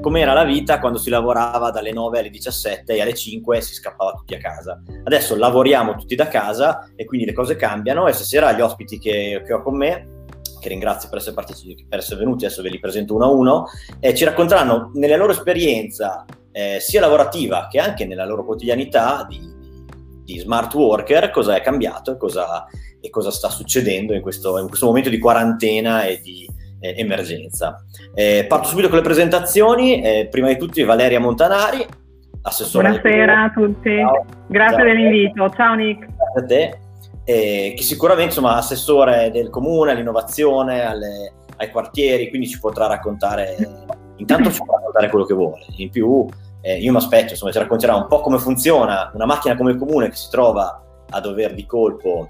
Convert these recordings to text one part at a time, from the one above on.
com'era la vita quando si lavorava dalle 9 alle 17 e alle 5 si scappava tutti a casa. Adesso lavoriamo tutti da casa e quindi le cose cambiano, e stasera gli ospiti che ho con me, che ringrazio per essere venuti, adesso ve li presento uno a uno, ci racconteranno nella loro esperienza sia lavorativa che anche nella loro quotidianità di smart worker cosa è cambiato e cosa sta succedendo in questo momento di quarantena e di emergenza. Parto subito con le presentazioni, prima di tutti Valeria Montanari, assessore. Buonasera a tutti, ciao. Grazie, ciao, dell'invito, ciao Nick. Grazie a te. Che sicuramente, insomma, assessore del comune all'innovazione, ai quartieri, quindi ci potrà raccontare, intanto ci potrà raccontare quello che vuole. In più io mi aspetto, insomma, ci racconterà un po' come funziona una macchina come il comune che si trova a dover di colpo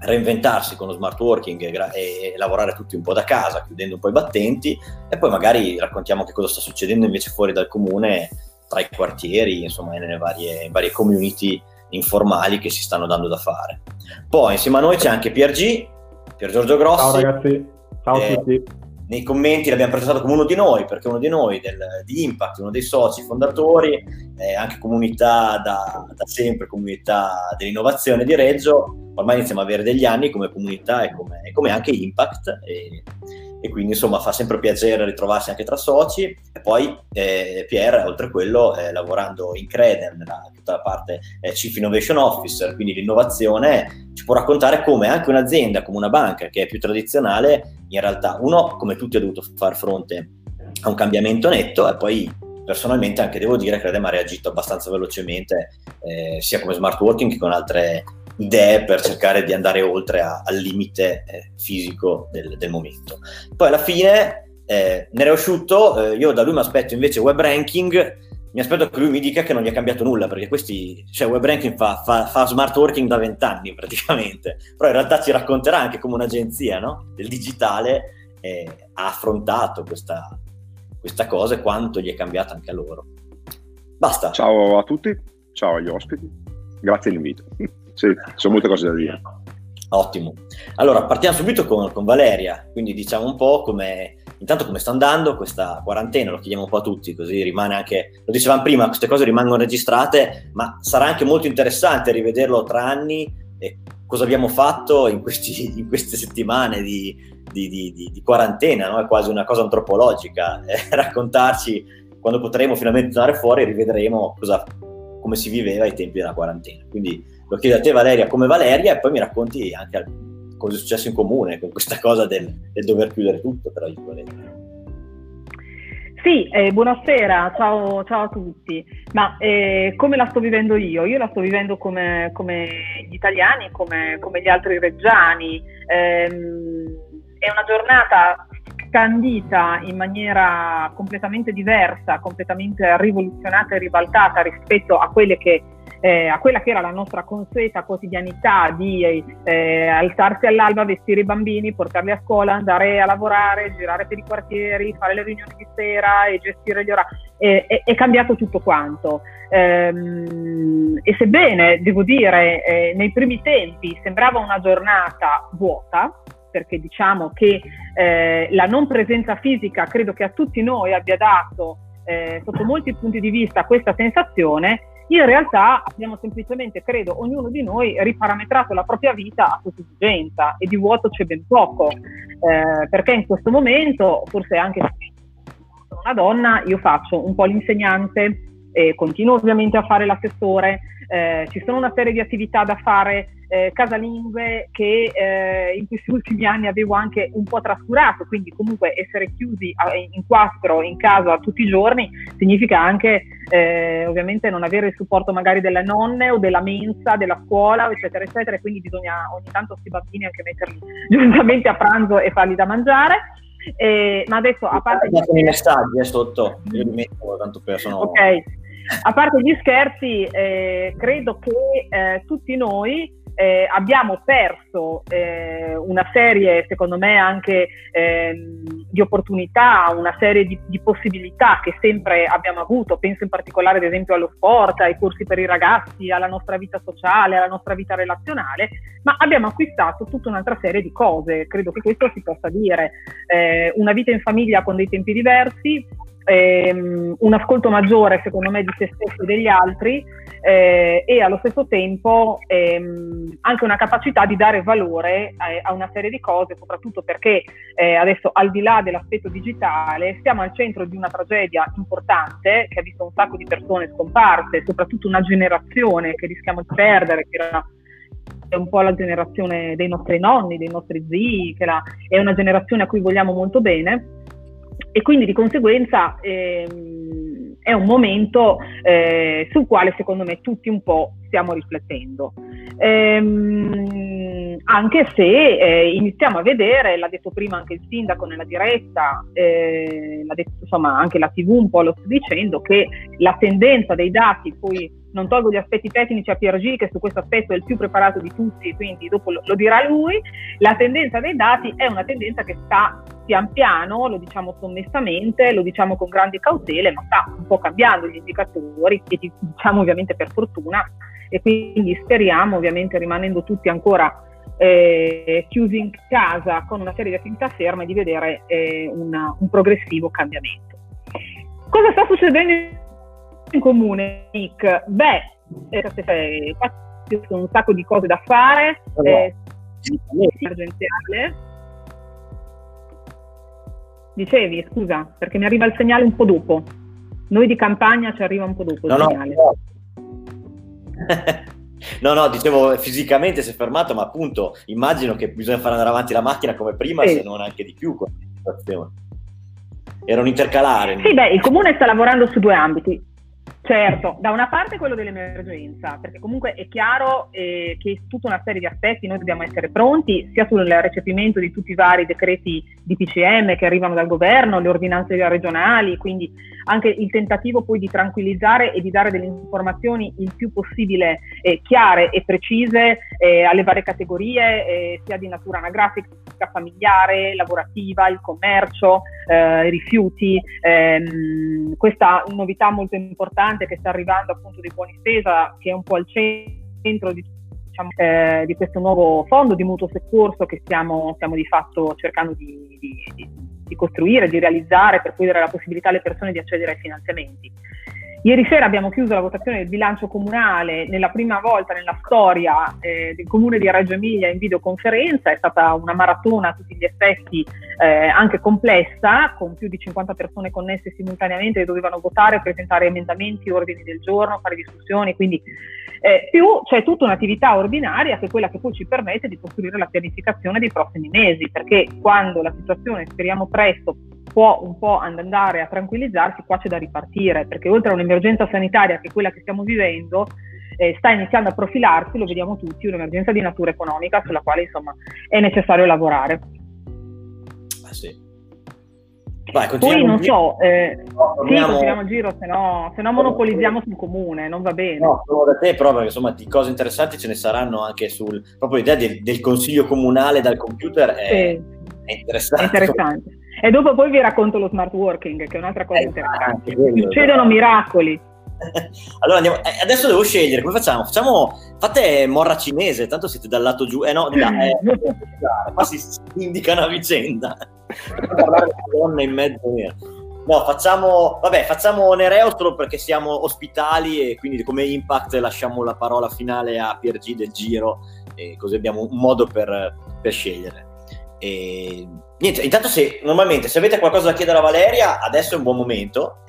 reinventarsi con lo smart working e lavorare tutti un po' da casa, chiudendo un po' i battenti, e poi magari raccontiamo che cosa sta succedendo invece fuori dal comune, tra i quartieri, insomma, e nelle varie community informali che si stanno dando da fare. Poi insieme a noi c'è anche Pier Giorgio Grossi. Ciao ragazzi, ciao a tutti. Nei commenti l'abbiamo presentato come uno di noi, perché uno di noi di Impact, uno dei soci fondatori, anche comunità da sempre, comunità dell'innovazione di Reggio, ormai iniziamo a avere degli anni come comunità e come anche Impact, e quindi insomma fa sempre piacere ritrovarsi anche tra soci. E poi Pier, oltre a quello, lavorando in Credem, tutta la parte Chief Innovation Officer, quindi l'innovazione, ci può raccontare come anche un'azienda, come una banca che è più tradizionale, in realtà uno, come tutti, ha dovuto far fronte a un cambiamento netto, e poi personalmente anche devo dire Credem ha reagito abbastanza velocemente, sia come smart working che con altre idee per cercare di andare oltre al limite fisico del momento. Poi alla fine Nereo Asciutto, io da lui mi aspetto invece Web Ranking, mi aspetto che lui mi dica che non gli è cambiato nulla, perché questi, cioè Web Ranking fa smart working da 20 anni praticamente, però in realtà ci racconterà anche come un'agenzia, no? Del digitale ha affrontato questa cosa e quanto gli è cambiato anche a loro. Basta. Ciao a tutti, ciao agli ospiti, grazie dell'invito. Sì, sono molte cose da dire. Ottimo. Allora, partiamo subito con Valeria, quindi diciamo un po' come sta andando questa quarantena, lo chiediamo un po' a tutti, così rimane anche, lo dicevamo prima, queste cose rimangono registrate, ma sarà anche molto interessante rivederlo tra anni, e cosa abbiamo fatto in queste settimane di quarantena, no? È quasi una cosa antropologica, raccontarci quando potremo finalmente andare fuori e rivedremo come si viveva ai tempi della quarantena. Quindi lo chiedo a te Valeria come Valeria, e poi mi racconti anche cosa è successo in comune con questa cosa del dover chiudere tutto, tra virgolette. Sì, buonasera, ciao a tutti. Ma come la sto vivendo io? Io la sto vivendo come gli italiani, come gli altri reggiani. È una giornata scandita in maniera completamente diversa, completamente rivoluzionata e ribaltata rispetto a quelle che a quella che era la nostra consueta quotidianità di alzarsi all'alba, vestire i bambini, portarli a scuola, andare a lavorare, girare per i quartieri, fare le riunioni di sera e gestire gli orari. È cambiato tutto quanto, e sebbene, devo dire, nei primi tempi sembrava una giornata vuota, perché diciamo che la non presenza fisica credo che a tutti noi abbia dato sotto molti punti di vista questa sensazione. In realtà abbiamo semplicemente, credo, ognuno di noi riparametrato la propria vita a quest'esigenza, e di vuoto c'è ben poco, perché in questo momento, forse anche se sono una donna, io faccio un po' l'insegnante, continuo ovviamente a fare l'assessore, ci sono una serie di attività da fare casalinghe che in questi ultimi anni avevo anche un po' trascurato, quindi comunque essere chiusi in quattro in casa tutti i giorni significa anche ovviamente non avere il supporto magari delle nonne o della mensa, della scuola, eccetera eccetera, quindi bisogna ogni tanto questi bambini anche metterli giustamente a pranzo e farli da mangiare. Ma adesso, a parte i messaggi sotto, io li metto tanto per sono... Ok, a parte gli scherzi, credo che tutti noi abbiamo perso una serie, secondo me, anche di opportunità, una serie di possibilità che sempre abbiamo avuto. Penso in particolare, ad esempio, allo sport, ai corsi per i ragazzi, alla nostra vita sociale, alla nostra vita relazionale, ma abbiamo acquistato tutta un'altra serie di cose, credo che questo si possa dire. Una vita in famiglia con dei tempi diversi, un ascolto maggiore secondo me di se stesso e degli altri, e allo stesso tempo anche una capacità di dare valore a una serie di cose, soprattutto perché adesso, al di là dell'aspetto digitale, siamo al centro di una tragedia importante che ha visto un sacco di persone scomparse, soprattutto una generazione che rischiamo di perdere, che era un po' la generazione dei nostri nonni, dei nostri zii, che è una generazione a cui vogliamo molto bene. E quindi di conseguenza è un momento sul quale secondo me tutti un po' stiamo riflettendo, anche se iniziamo a vedere, l'ha detto prima anche il sindaco nella diretta, l'ha detto, insomma, anche la TV un po' lo sta dicendo, che la tendenza dei dati, poi non tolgo gli aspetti tecnici a Pier G, che su questo aspetto è il più preparato di tutti, quindi dopo lo dirà lui, la tendenza dei dati è una tendenza che sta pian piano, lo diciamo sommessamente, lo diciamo con grandi cautele, ma sta un po' cambiando gli indicatori, e diciamo ovviamente per fortuna, e quindi speriamo, ovviamente rimanendo tutti ancora chiusi in casa con una serie di attività ferme, di vedere un progressivo cambiamento. Cosa sta succedendo in comune, Nick? Beh, ci sono un sacco di cose da fare, emergenziale. Dicevi, scusa, perché mi arriva il segnale un po' dopo. Noi di campagna ci arriva un po' dopo il segnale. No, dicevo, fisicamente si è fermato, ma appunto immagino che bisogna far andare avanti la macchina come prima, sì, se non anche di più. Era un intercalare. Sì, beh, il comune sta lavorando su due ambiti. Certo, da una parte quello dell'emergenza, perché comunque è chiaro che tutta una serie di aspetti noi dobbiamo essere pronti, sia sul recepimento di tutti i vari decreti di DPCM che arrivano dal governo, le ordinanze regionali, quindi anche il tentativo poi di tranquillizzare e di dare delle informazioni il più possibile chiare e precise alle varie categorie, sia di natura anagrafica, familiare, lavorativa, il commercio, i rifiuti, questa novità molto importante che sta arrivando appunto dei buoni spesa, che è un po' al centro di questo nuovo fondo di mutuo soccorso che stiamo di fatto cercando di costruire, di realizzare, per cui dare la possibilità alle persone di accedere ai finanziamenti. Ieri sera abbiamo chiuso la votazione del bilancio comunale, nella prima volta nella storia del comune di Reggio Emilia in videoconferenza. È stata una maratona a tutti gli effetti, anche complessa, con più di 50 persone connesse simultaneamente che dovevano votare, presentare emendamenti, ordini del giorno, fare discussioni, quindi più c'è tutta un'attività ordinaria che è quella che poi ci permette di costruire la pianificazione dei prossimi mesi, perché quando la situazione, speriamo presto, può un po' andare a tranquillizzarsi, qua c'è da ripartire, perché oltre a un'emergenza sanitaria che è quella che stiamo vivendo, sta iniziando a profilarsi, lo vediamo tutti, un'emergenza di natura economica sulla quale insomma è necessario lavorare. Ah, sì. Vai, poi non so, continuiamo il giro, se no monopolizziamo sul comune, non va bene. No, solo da te, però, perché insomma di cose interessanti ce ne saranno anche sul, proprio l'idea del consiglio comunale dal computer è interessante. È interessante. E dopo poi vi racconto lo smart working, che è un'altra cosa interessante. Succedono miracoli. Allora andiamo, adesso devo scegliere, come facciamo? Fate morra cinese, tanto siete dal lato giù. No, di là, qua si indica una vicenda. In mezzo. No, facciamo Nereo solo perché siamo ospitali, e quindi come Impact lasciamo la parola finale a Pier G del Giro, e così abbiamo un modo per scegliere. E niente, intanto se avete qualcosa da chiedere a Valeria adesso è un buon momento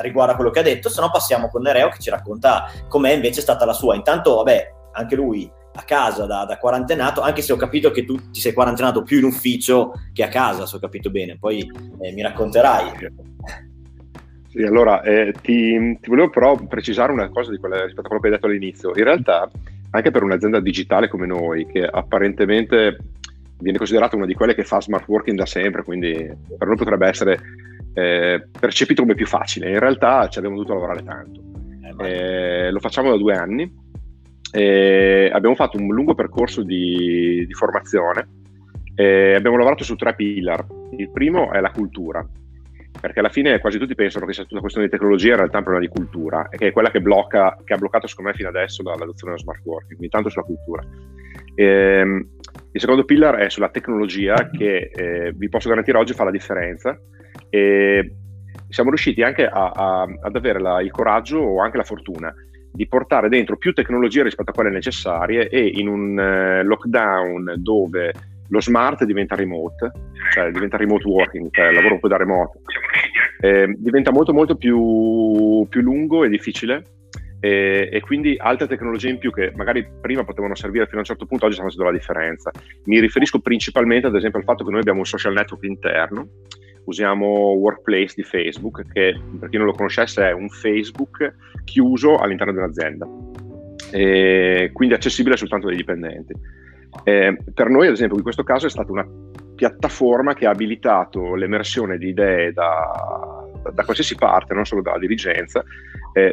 riguardo a quello che ha detto, se no passiamo con Nereo che ci racconta com'è invece stata la sua. Intanto vabbè, anche lui a casa da quarantenato, anche se ho capito che tu ti sei quarantenato più in ufficio che a casa, se ho capito bene, poi mi racconterai. Sì, allora ti volevo però precisare una cosa rispetto a quello che hai detto all'inizio. In realtà anche per un'azienda digitale come noi, che apparentemente viene considerata una di quelle che fa smart working da sempre, quindi per noi potrebbe essere percepito come più facile, in realtà ci abbiamo dovuto lavorare tanto. Lo facciamo da 2 anni, abbiamo fatto un lungo percorso di formazione, abbiamo lavorato su 3 pillar. Il primo è la cultura, perché alla fine quasi tutti pensano che sia tutta una questione di tecnologia, in realtà è un problema di cultura, che è quella che ha bloccato secondo me fino adesso l'adozione dello smart working, quindi tanto sulla cultura. Il secondo pillar è sulla tecnologia, che vi posso garantire oggi fa la differenza, siamo riusciti anche ad avere il coraggio o anche la fortuna di portare dentro più tecnologie rispetto a quelle necessarie, e in un lockdown dove lo smart diventa remote, cioè diventa remote working, cioè lavoro poi da remoto, diventa molto molto più lungo e difficile, e quindi altre tecnologie in più che magari prima potevano servire fino a un certo punto oggi stanno facendo la differenza. Mi riferisco principalmente ad esempio al fatto che noi abbiamo un social network interno, usiamo Workplace di Facebook, che per chi non lo conoscesse è un Facebook chiuso all'interno dell'azienda, quindi accessibile soltanto dai dipendenti. Per noi ad esempio in questo caso è stata una piattaforma che ha abilitato l'emersione di idee da qualsiasi parte, non solo dalla dirigenza.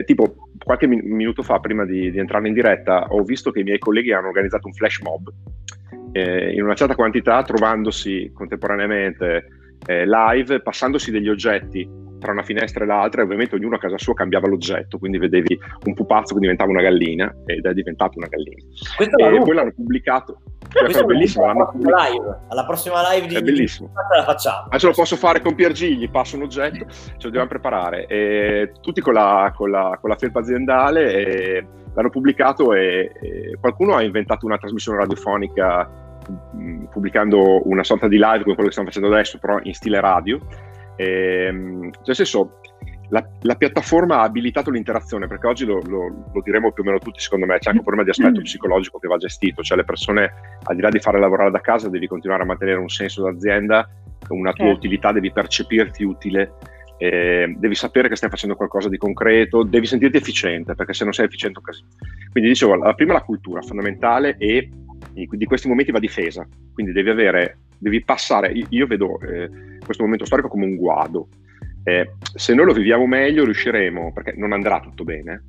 Tipo qualche minuto fa, prima di entrare in diretta, ho visto che i miei colleghi hanno organizzato un flash mob in una certa quantità, trovandosi contemporaneamente live, passandosi degli oggetti tra una finestra e l'altra, e ovviamente ognuno a casa sua cambiava l'oggetto, quindi vedevi un pupazzo che diventava una gallina, ed è diventata una gallina. Questo e poi l'hanno pubblicato. Questo è bellissimo, l'hanno pubblicato. Live. Alla prossima live è bellissimo. La facciamo. Ma ce lo posso fare con Pier Gigli, passo un oggetto, ce lo dobbiamo preparare. E tutti con la felpa aziendale, e l'hanno pubblicato, e qualcuno ha inventato una trasmissione radiofonica pubblicando una sorta di live come quello che stiamo facendo adesso, però in stile radio. Nel senso, la piattaforma ha abilitato l'interazione, perché oggi lo diremo più o meno tutti, secondo me c'è anche un problema di aspetto psicologico che va gestito, cioè le persone, al di là di fare lavorare da casa, devi continuare a mantenere un senso d'azienda, una tua utilità, devi percepirti utile, devi sapere che stai facendo qualcosa di concreto, devi sentirti efficiente, perché se non sei efficiente è un casino. Quindi dicevo, prima la cultura fondamentale, e di questi momenti va difesa, quindi devi passare, io vedo questo momento storico come un guado, se noi lo viviamo meglio riusciremo, perché non andrà tutto bene,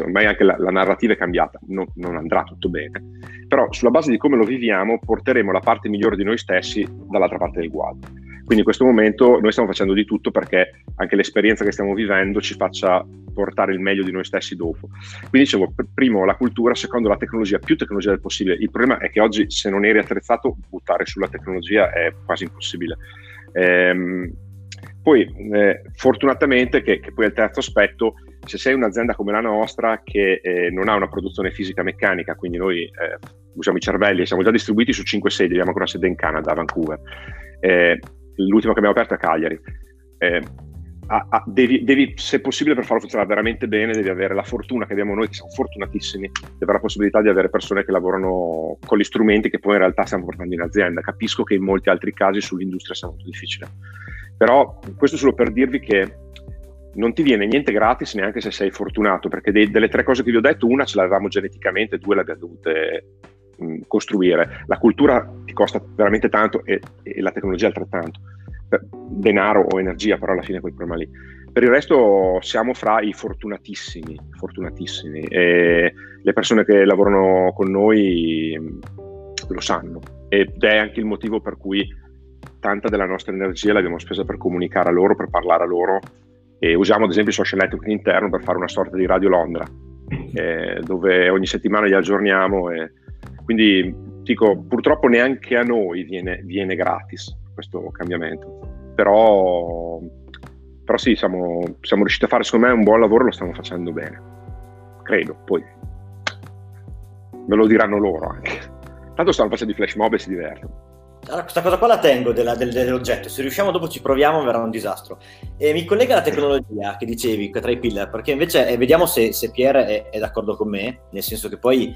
ormai anche la narrativa è cambiata, non andrà tutto bene, però sulla base di come lo viviamo porteremo la parte migliore di noi stessi dall'altra parte del guado. Quindi in questo momento noi stiamo facendo di tutto perché anche l'esperienza che stiamo vivendo ci faccia portare il meglio di noi stessi dopo. Quindi dicevo, primo la cultura, secondo la tecnologia, più tecnologia del possibile. Il problema è che oggi, se non eri attrezzato, buttare sulla tecnologia è quasi impossibile. Poi fortunatamente, che poi è il terzo aspetto, se sei un'azienda come la nostra che non ha una produzione fisica meccanica, quindi noi usiamo i cervelli e siamo già distribuiti su 5 sedi, abbiamo anche una sede in Canada, a Vancouver, l'ultima che abbiamo aperta è Cagliari. Devi, se possibile, per farlo funzionare veramente bene, devi avere la fortuna che abbiamo noi, che siamo fortunatissimi, di avere la possibilità di avere persone che lavorano con gli strumenti che poi in realtà stiamo portando in azienda. Capisco che in molti altri casi sull'industria sia molto difficile, però questo solo per dirvi che non ti viene niente gratis, neanche se sei fortunato, perché delle tre cose che vi ho detto, una ce l'avevamo geneticamente, due le abbiamo dovute costruire. La cultura ti costa veramente tanto, e la tecnologia altrettanto, denaro o energia, però alla fine è quel problema lì. Per il resto siamo fra i fortunatissimi, e le persone che lavorano con noi lo sanno, ed è anche il motivo per cui tanta della nostra energia l'abbiamo spesa per comunicare a loro, per parlare a loro, e usiamo ad esempio il social network interno per fare una sorta di Radio Londra, dove ogni settimana li aggiorniamo, e quindi dico, purtroppo neanche a noi viene gratis questo cambiamento, però sì, siamo riusciti a fare, secondo me, un buon lavoro, lo stiamo facendo bene, credo. Poi me lo diranno loro anche, tanto stanno facendo i flash mob e si divertono. Allora, questa cosa qua la tengo dell'oggetto, se riusciamo dopo ci proviamo, verrà un disastro. Mi collega alla tecnologia che dicevi tra i pillar, perché invece vediamo se Pier è d'accordo con me, nel senso che poi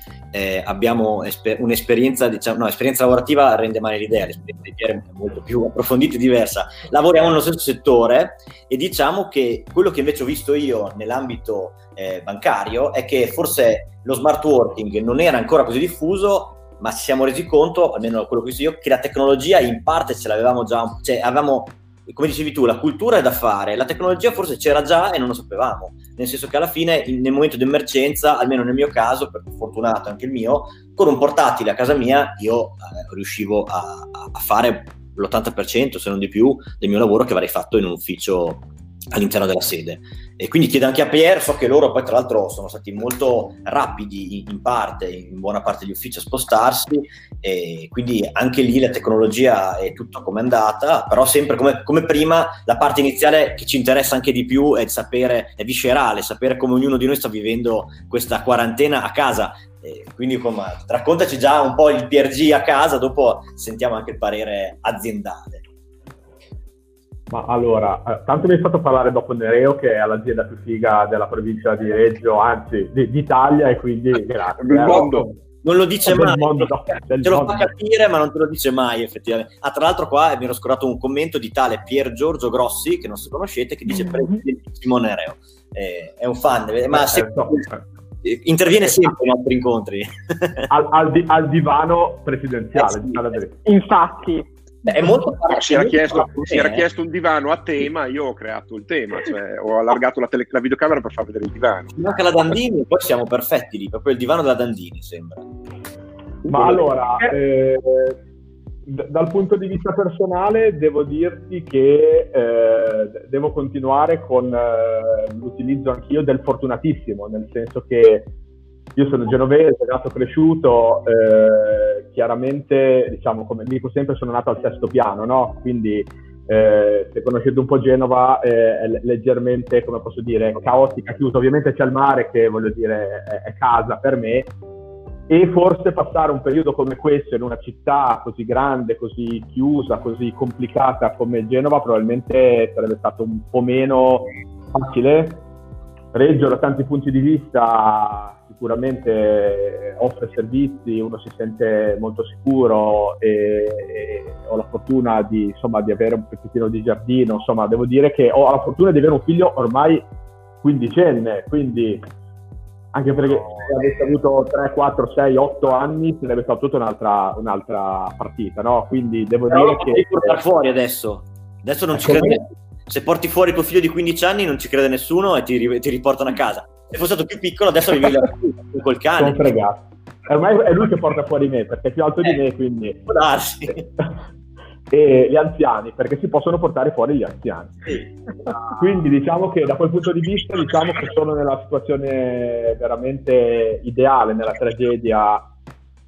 abbiamo un'esperienza, diciamo, no, esperienza lavorativa rende male l'idea, l'esperienza di Pier è molto più approfondita e diversa, lavoriamo nello stesso settore, e diciamo che quello che invece ho visto io nell'ambito bancario è che forse lo smart working non era ancora così diffuso, ma ci siamo resi conto, almeno quello che so io, che la tecnologia in parte ce l'avevamo già, cioè avevamo, come dicevi tu, la cultura è da fare, la tecnologia forse c'era già e non lo sapevamo, nel senso che alla fine nel momento di emergenza, almeno nel mio caso, per fortunato anche il mio, con un portatile a casa mia io riuscivo a fare l'80% se non di più del mio lavoro che avrei fatto in un ufficio all'interno della sede. E quindi chiedo anche a Pier, so che loro poi tra l'altro sono stati molto rapidi in parte, in buona parte degli uffici a spostarsi, e quindi anche lì la tecnologia è tutto come è andata, però sempre come prima la parte iniziale che ci interessa anche di più è sapere, è viscerale, sapere come ognuno di noi sta vivendo questa quarantena a casa. Quindi raccontaci già un po' il PRG a casa, dopo sentiamo anche il parere aziendale. Ma allora, tanto mi hai fatto parlare dopo Nereo, che è l'azienda più figa della provincia di Reggio, anzi d'Italia, e quindi grazie. Del mondo. Non lo dice mai, te lo fa capire ma non te lo dice mai effettivamente. Ah, tra l'altro qua mi ero scordato un commento di tale Pier Giorgio Grossi, che non so conoscete, che dice presidentissimo Nereo, è un fan, ma se... interviene sempre in altri incontri al divano presidenziale, sì. Infatti è molto si era chiesto un divano a tema, io ho creato il tema, cioè ho allargato la videocamera per far vedere il divano. Anche la Dandini, poi siamo perfetti lì, proprio il divano della Dandini sembra. Ma allora dal punto di vista personale devo dirti che devo continuare con l'utilizzo anch'io del fortunatissimo, nel senso che io sono genovese, nato, cresciuto, chiaramente, diciamo, come dico sempre, sono nato al sesto piano, no? Quindi se conoscete un po' Genova è leggermente, come posso dire, caotica, chiusa. Ovviamente c'è il mare che, voglio dire, è casa per me, e forse passare un periodo come questo in una città così grande, così chiusa, così complicata come Genova probabilmente sarebbe stato un po' meno facile. Reggio, da tanti punti di vista, sicuramente offre servizi, uno si sente molto sicuro, e ho la fortuna di avere un pezzettino di giardino, insomma devo dire che ho la fortuna di avere un figlio ormai quindicenne, quindi anche perché se avesse avuto 3, 4, 6, 8 anni sarebbe stata tutta un'altra partita, no? Quindi devo dire che... devi portare fuori adesso non ci crede. Se porti fuori tuo figlio di 15 anni non ci crede nessuno e ti riportano a casa. Se fosse stato più piccolo adesso vivi la col cane. Ormai è lui che porta fuori me, perché è più alto di me, quindi... E gli anziani, perché si possono portare fuori gli anziani. Quindi diciamo che da quel punto di vista che sono nella situazione veramente ideale, nella tragedia.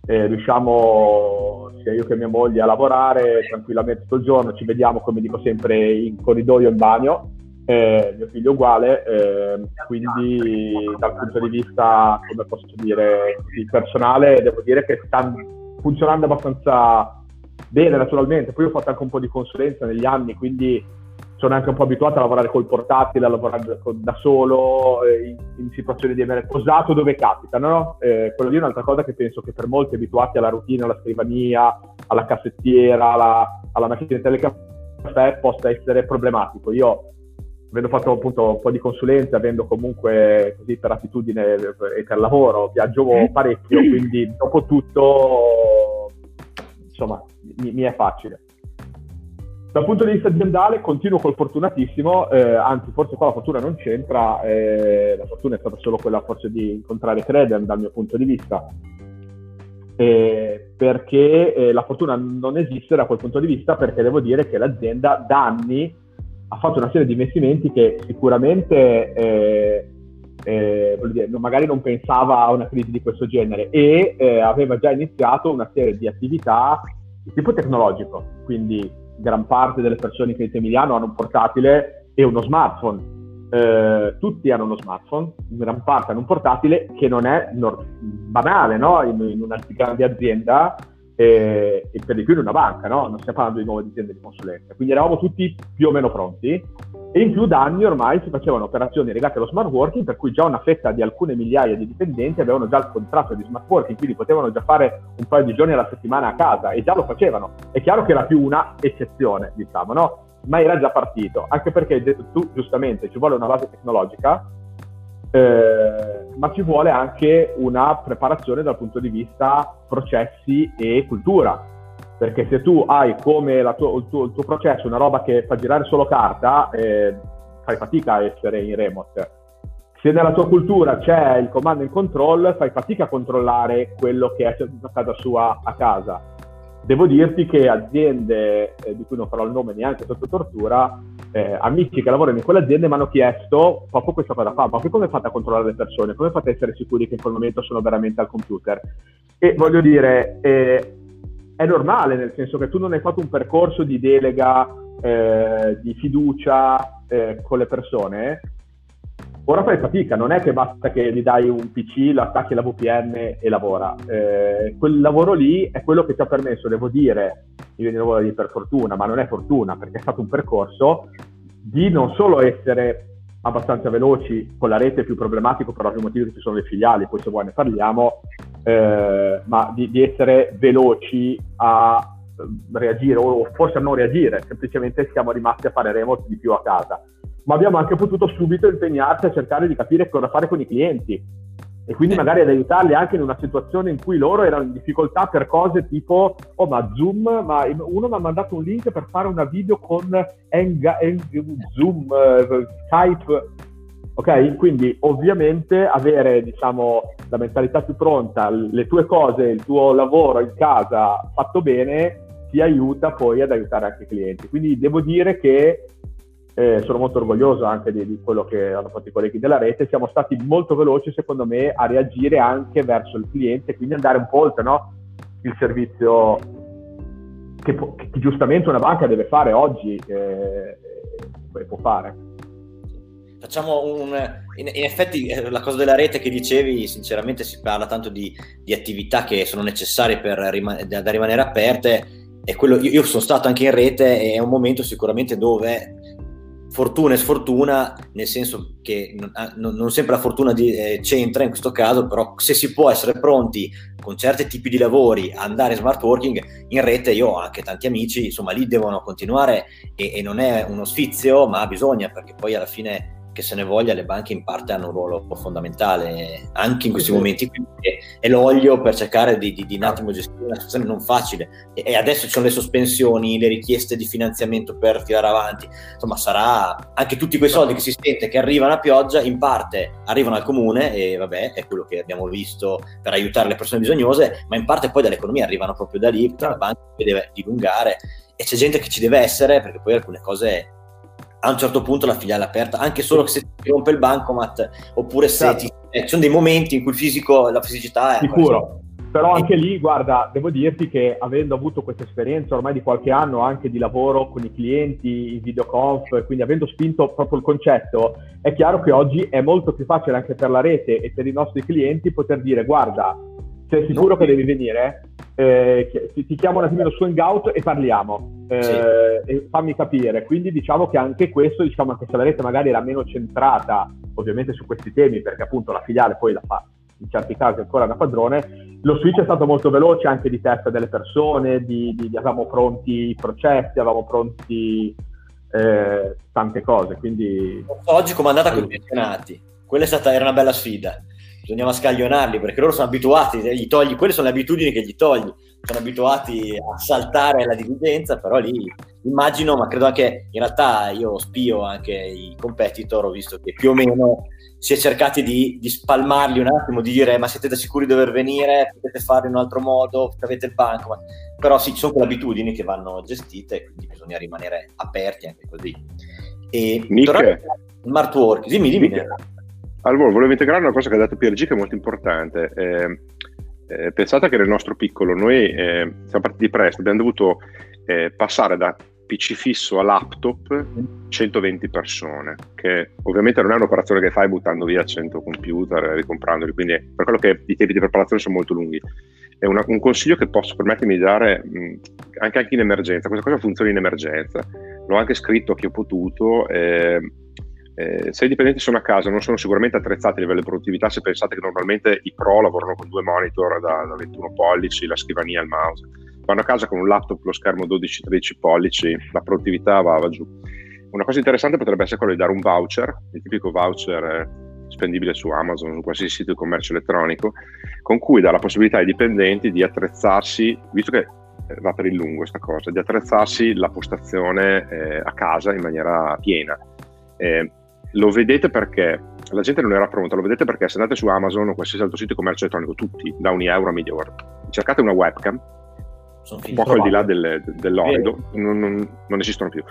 Riusciamo, sia io che mia moglie, a lavorare tranquillamente tutto il giorno, ci vediamo, come dico sempre, in corridoio e in bagno, mio figlio uguale, quindi dal punto di vista, come posso dire, il personale, devo dire che sta funzionando abbastanza bene, naturalmente. Poi ho fatto anche un po' di consulenza negli anni, quindi sono anche un po' abituato a lavorare col portatile, a lavorare da solo, in situazioni di avere posato dove capita, no? Quello lì è un'altra cosa che penso che per molti abituati alla routine, alla scrivania, alla cassettiera, alla macchina del caffè, possa essere problematico. Io, avendo fatto appunto un po' di consulenza, avendo comunque così per attitudine e per lavoro, viaggio parecchio, quindi dopo tutto, insomma, mi è facile. Dal punto di vista aziendale continuo col fortunatissimo, anzi forse qua la fortuna non c'entra, la fortuna è stata solo quella forse di incontrare Credem dal mio punto di vista, perché la fortuna non esiste da quel punto di vista, perché devo dire che l'azienda da anni ha fatto una serie di investimenti che sicuramente voglio dire, magari non pensava a una crisi di questo genere, e aveva già iniziato una serie di attività di tipo tecnologico, quindi gran parte delle persone che in Milano hanno un portatile e uno smartphone, tutti hanno uno smartphone, gran parte hanno un portatile, che non è banale, no? In una grande azienda, e per di più in una banca, no? Non stiamo parlando di nuove aziende di consulenza, quindi eravamo tutti più o meno pronti, e in più da anni ormai si facevano operazioni legate allo smart working, per cui già una fetta di alcune migliaia di dipendenti avevano già il contratto di smart working, quindi potevano già fare un paio di giorni alla settimana a casa, e già lo facevano. È chiaro che era più una eccezione, diciamo, no? Ma era già partito, anche perché hai detto tu giustamente, ci vuole una base tecnologica, ma ci vuole anche una preparazione dal punto di vista processi e cultura. Perché se tu hai come il tuo processo una roba che fa girare solo carta, fai fatica a essere in remote. Se nella tua cultura c'è il command and control, fai fatica a controllare quello che è da casa sua a casa. Devo dirti che aziende, di cui non farò il nome neanche sotto tortura, amici che lavorano in quell'azienda mi hanno chiesto proprio questa cosa qua: ma come fate a controllare le persone? Come fate a essere sicuri che in quel momento sono veramente al computer? E voglio dire, è normale, nel senso che tu non hai fatto un percorso di delega, di fiducia con le persone. Ora fai fatica, non è che basta che gli dai un PC, lo attacchi alla VPN e lavora. Quel lavoro lì è quello che ti ha permesso, devo dire, io ne lavoro lì per fortuna, ma non è fortuna, perché è stato un percorso di non solo essere abbastanza veloci, con la rete più problematico per ovvi motivi che ci sono le filiali, poi se vuoi ne parliamo, ma di essere veloci a reagire, o forse a non reagire, semplicemente siamo rimasti a fare remote di più a casa. Ma abbiamo anche potuto subito impegnarci a cercare di capire cosa fare con i clienti e quindi magari ad aiutarli anche in una situazione in cui loro erano in difficoltà per cose tipo oh ma Zoom, ma uno mi ha mandato un link per fare una video con Zoom, Skype, ok? Quindi ovviamente avere, diciamo, la mentalità più pronta, le tue cose, il tuo lavoro in casa fatto bene ti aiuta poi ad aiutare anche i clienti. Quindi devo dire che sono molto orgoglioso anche di quello che hanno fatto i colleghi della rete. Siamo stati molto veloci, secondo me, a reagire anche verso il cliente, quindi andare un po' oltre, no? Il servizio che giustamente una banca deve fare oggi, può fare. Facciamo in effetti la cosa della rete che dicevi, sinceramente si parla tanto di attività che sono necessarie per da rimanere aperte, e quello io sono stato anche in rete, e è un momento sicuramente dove fortuna e sfortuna, nel senso che non sempre la fortuna c'entra in questo caso, però se si può essere pronti con certi tipi di lavori a andare in smart working, in rete io ho anche tanti amici, insomma lì devono continuare, e non è uno sfizio, ma bisogna, perché poi alla fine, che se ne voglia, le banche in parte hanno un ruolo fondamentale anche in questi momenti qui, è l'olio per cercare di un attimo gestire una situazione non facile, e adesso ci sono le sospensioni, le richieste di finanziamento per tirare avanti, insomma sarà anche tutti quei soldi che si sente che arrivano a pioggia, in parte arrivano al comune, e vabbè, è quello che abbiamo visto per aiutare le persone bisognose, ma in parte poi dall'economia arrivano proprio da lì, tra la banca che deve dilungare, e c'è gente che ci deve essere, perché poi alcune cose a un certo punto la filiale aperta, anche solo se ti rompe il bancomat, oppure se ti, ci sono dei momenti in cui il fisico, la fisicità è sicuro, però anche lì, guarda, devo dirti che avendo avuto questa esperienza ormai di qualche anno anche di lavoro con i clienti in videoconf, quindi avendo spinto proprio il concetto, è chiaro che oggi è molto più facile anche per la rete e per i nostri clienti poter dire: guarda, sei sicuro che devi venire? Ti chiamo un attimino su Hangout e parliamo, e fammi capire. Quindi diciamo che anche questo, diciamo, anche se la rete magari era meno centrata ovviamente su questi temi, perché appunto la filiale poi la fa in certi casi ancora da padrone, lo switch è stato molto veloce anche di testa delle persone, avevamo pronti i processi, avevamo pronti tante cose, quindi... Oggi come è andata con i pensionati? Quella era una bella sfida. Bisognava scaglionarli, perché loro sono abituati, gli togli, quelle sono le abitudini che gli togli, sono abituati a saltare la dirigenza, però lì immagino, ma credo anche, in realtà io spio anche i competitor, ho visto che più o meno si è cercati di spalmarli un attimo, di dire: ma siete sicuri di dover venire, potete fare in un altro modo, avete il banco, però sì, ci sono quelle abitudini che vanno gestite, quindi bisogna rimanere aperti anche così. E smart work, dimmi. Allora, volevo integrare una cosa che ha detto Pier G, che è molto importante. Pensate che nel nostro piccolo noi siamo partiti presto, abbiamo dovuto passare da PC fisso a laptop 120 persone, che ovviamente non è un'operazione che fai buttando via 100 computer e ricomprandoli, quindi per quello che i tempi di preparazione sono molto lunghi. È un consiglio che posso permettermi di dare anche in emergenza. Questa cosa funziona in emergenza, l'ho anche scritto a chi ho potuto. Se i dipendenti sono a casa, non sono sicuramente attrezzati a livello di produttività, se pensate che normalmente i pro lavorano con 2 monitor da 21 pollici, la scrivania, il mouse, vanno a casa con un laptop, lo schermo 12-13 pollici, la produttività va giù. Una cosa interessante potrebbe essere quella di dare un voucher, il tipico voucher spendibile su Amazon, su qualsiasi sito di commercio elettronico, con cui dà la possibilità ai dipendenti di attrezzarsi, visto che va per il lungo questa cosa, di attrezzarsi la postazione a casa in maniera piena. Lo vedete perché la gente non era pronta, lo vedete perché se andate su Amazon o qualsiasi altro sito di commercio elettronico, tutti da €1 a media ora, cercate una webcam sono finiti. Poco al di là dell'orido, non esistono più.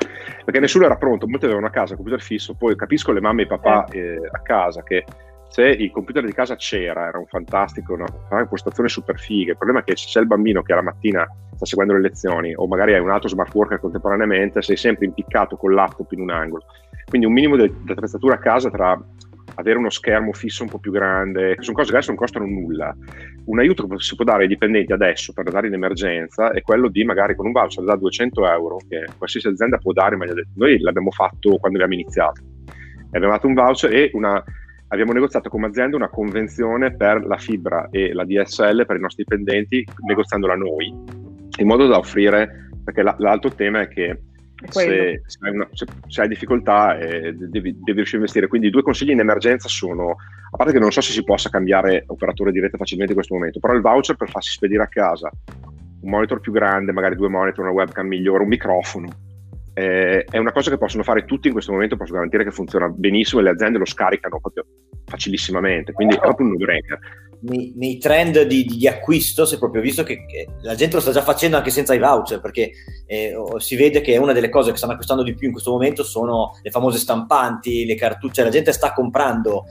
Perché nessuno era pronto, molti avevano a casa il computer fisso, poi capisco le mamme e i papà a casa che se il computer di casa c'era, era un fantastico, una postazione super figa. Il problema è che se c'è il bambino che alla mattina sta seguendo le lezioni o magari hai un altro smart worker contemporaneamente, sei sempre impiccato con il laptop in un angolo. Quindi un minimo di attrezzatura a casa tra avere uno schermo fisso un po' più grande, sono cose che adesso non costano nulla. Un aiuto che si può dare ai dipendenti adesso per dare in emergenza è quello di magari con un voucher da 200 euro che qualsiasi azienda può dare, ma noi l'abbiamo fatto quando abbiamo iniziato. Abbiamo dato un voucher e abbiamo negoziato come azienda una convenzione per la fibra e la DSL per i nostri dipendenti, negoziandola noi, in modo da offrire, perché l'altro tema è che se hai difficoltà devi riuscire a investire. Quindi i due consigli in emergenza sono, a parte che non so se si possa cambiare operatore di rete facilmente in questo momento, però il voucher per farsi spedire a casa un monitor più grande, magari due monitor, una webcam migliore, un microfono, è una cosa che possono fare tutti in questo momento, posso garantire che funziona benissimo e le aziende lo scaricano proprio facilissimamente, quindi è proprio un no-brainer. Nei trend di acquisto si è proprio visto che la gente lo sta già facendo anche senza i voucher, perché si vede che una delle cose che stanno acquistando di più in questo momento sono le famose stampanti, le cartucce. La gente sta comprando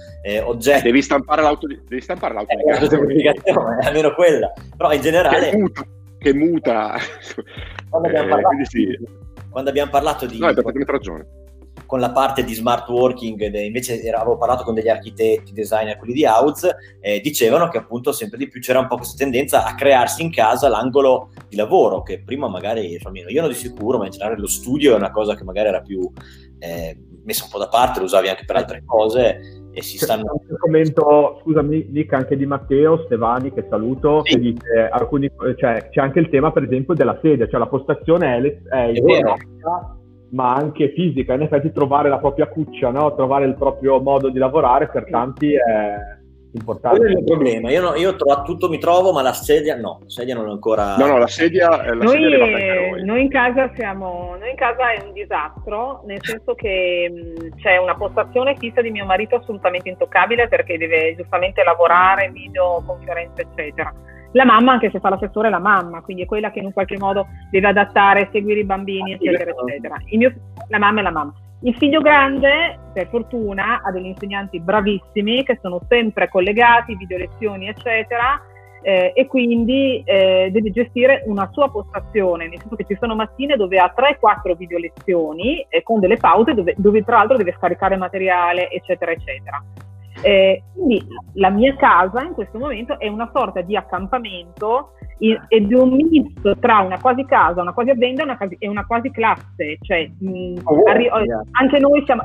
oggetti. Devi stampare l'auto l'autodichiarazione, almeno quella, però in generale che muta. Quando abbiamo parlato di... No, hai perfettamente ragione. Con la parte di smart working, invece avevo parlato con degli architetti, designer, quelli di House, dicevano che appunto sempre di più c'era un po' questa tendenza a crearsi in casa l'angolo di lavoro, che prima magari, almeno io non di sicuro, ma in generale lo studio è una cosa che magari era più messa un po' da parte, lo usavi anche per altre cose e si stanno... C'è un commento, scusami Nick, anche di Matteo Stevani, che saluto, sì, che dice c'è anche il tema per esempio della sedia, cioè la postazione è vero, ma anche fisica, in effetti trovare la propria cuccia, no? Trovare il proprio modo di lavorare per tanti è importante. Quello è il problema, io mi trovo, ma la sedia non è ancora... No, noi in casa è un disastro, nel senso che c'è una postazione fissa di mio marito assolutamente intoccabile perché deve giustamente lavorare, video, conferenze, eccetera. La mamma, anche se fa l'assessore, è la mamma, quindi è quella che in un qualche modo deve adattare, seguire i bambini, eccetera, eccetera. La mamma è la mamma. Il figlio grande, per fortuna, ha degli insegnanti bravissimi che sono sempre collegati, video lezioni, eccetera, e quindi deve gestire una sua postazione, nel senso che ci sono mattine dove ha 3-4 video lezioni con delle pause dove tra l'altro deve scaricare materiale, eccetera, eccetera. Quindi la mia casa in questo momento è una sorta di accampamento ed è un misto tra una quasi casa, una quasi azienda e una quasi classe, cioè anche noi siamo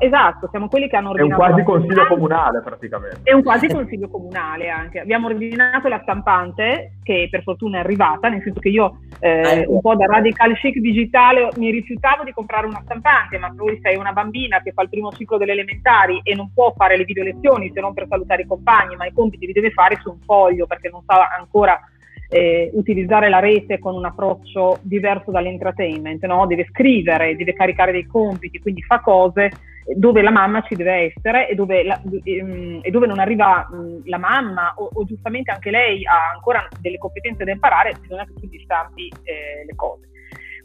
quelli che hanno ordinato, è un quasi consiglio comunale praticamente, è un quasi consiglio comunale anche. Abbiamo ordinato la stampante che per fortuna è arrivata, nel senso che io un po' da radical chic digitale mi rifiutavo di comprare una stampante, ma tu sei una bambina che fa il primo ciclo delle elementari e non può fare le video lezioni se non per salutare i compagni, ma i compiti li deve fare su un foglio perché non sa ancora utilizzare la rete con un approccio diverso dall'entertainment, no? Deve scrivere, deve caricare dei compiti, quindi fa cose dove la mamma ci deve essere e dove non arriva la mamma o giustamente anche lei ha ancora delle competenze da imparare, bisogna che tu gli stampi le cose.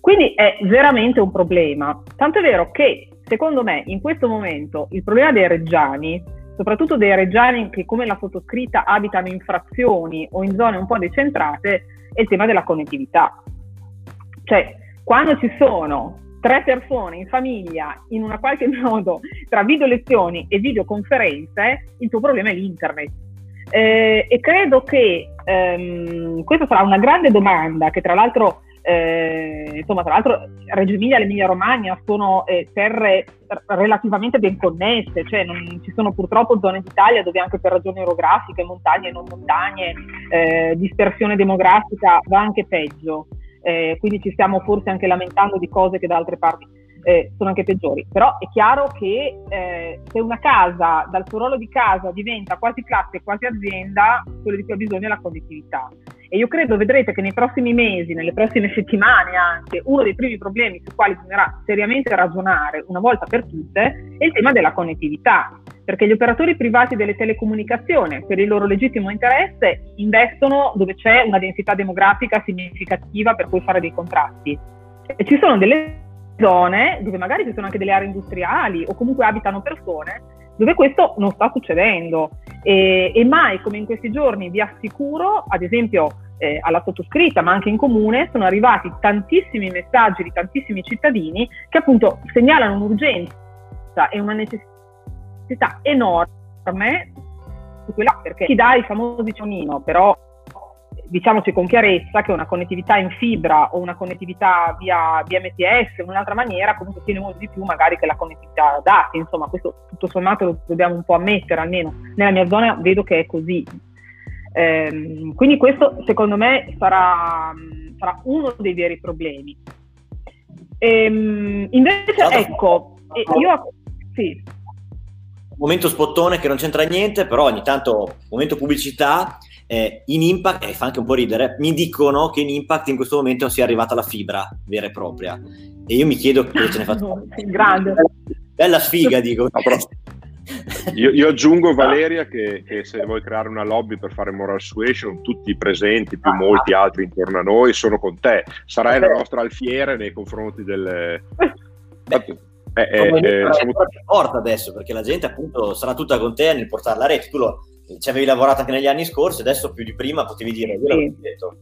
Quindi è veramente un problema, tanto è vero che secondo me in questo momento il problema dei reggiani, soprattutto dei reggiani che come la sottoscritta abitano in frazioni o in zone un po' decentrate, è il tema della connettività. Cioè, quando ci sono 3 persone in famiglia, in un qualche modo, tra video lezioni e videoconferenze, il tuo problema è l'internet. E credo che questa sarà una grande domanda che tra l'altro Reggio Emilia e l'Emilia Romagna sono terre relativamente ben connesse, cioè non ci sono purtroppo zone d'Italia dove anche per ragioni orografiche, montagne e non montagne, dispersione demografica va anche peggio, quindi ci stiamo forse anche lamentando di cose che da altre parti sono anche peggiori, però è chiaro che se una casa dal suo ruolo di casa diventa quasi classe, quasi azienda, quello di cui ha bisogno è la connettività. E io credo, vedrete che nei prossimi mesi, nelle prossime settimane anche, uno dei primi problemi su quali bisognerà seriamente ragionare una volta per tutte è il tema della connettività. perché gli operatori privati delle telecomunicazioni, per il loro legittimo interesse, investono dove c'è una densità demografica significativa per cui fare dei contratti. E ci sono delle zone dove magari ci sono anche delle aree industriali o comunque abitano persone dove questo non sta succedendo, e mai come in questi giorni, vi assicuro, ad esempio alla sottoscritta ma anche in comune sono arrivati tantissimi messaggi di tantissimi cittadini che appunto segnalano un'urgenza e una necessità enorme su quella, perché chi dà i famosi cionino, però diciamoci con chiarezza che una connettività in fibra o una connettività via BMTS o in un'altra maniera comunque tiene molto di più magari che la connettività dati, insomma questo tutto sommato lo dobbiamo un po' ammettere, almeno nella mia zona vedo che è così. Quindi questo secondo me sarà uno dei veri problemi. Invece ecco, io sì. Momento spottone che non c'entra niente, però ogni tanto momento pubblicità. In Impact, e fa anche un po' ridere, mi dicono che in Impact in questo momento non sia arrivata la fibra vera e propria, e io mi chiedo che ce ne facciamo. Grande, bella sfiga, dico. No, però, io aggiungo, Valeria, che se vuoi creare una lobby per fare moral suasion, tutti presenti più molti altri intorno a noi sono con te, sarai la nostra alfiere nei confronti del... Siamo forte adesso, perché la gente appunto sarà tutta con te nel portare la rete. Tu lo ci avevi lavorato anche negli anni scorsi, adesso più di prima potevi dire io l'avevo detto.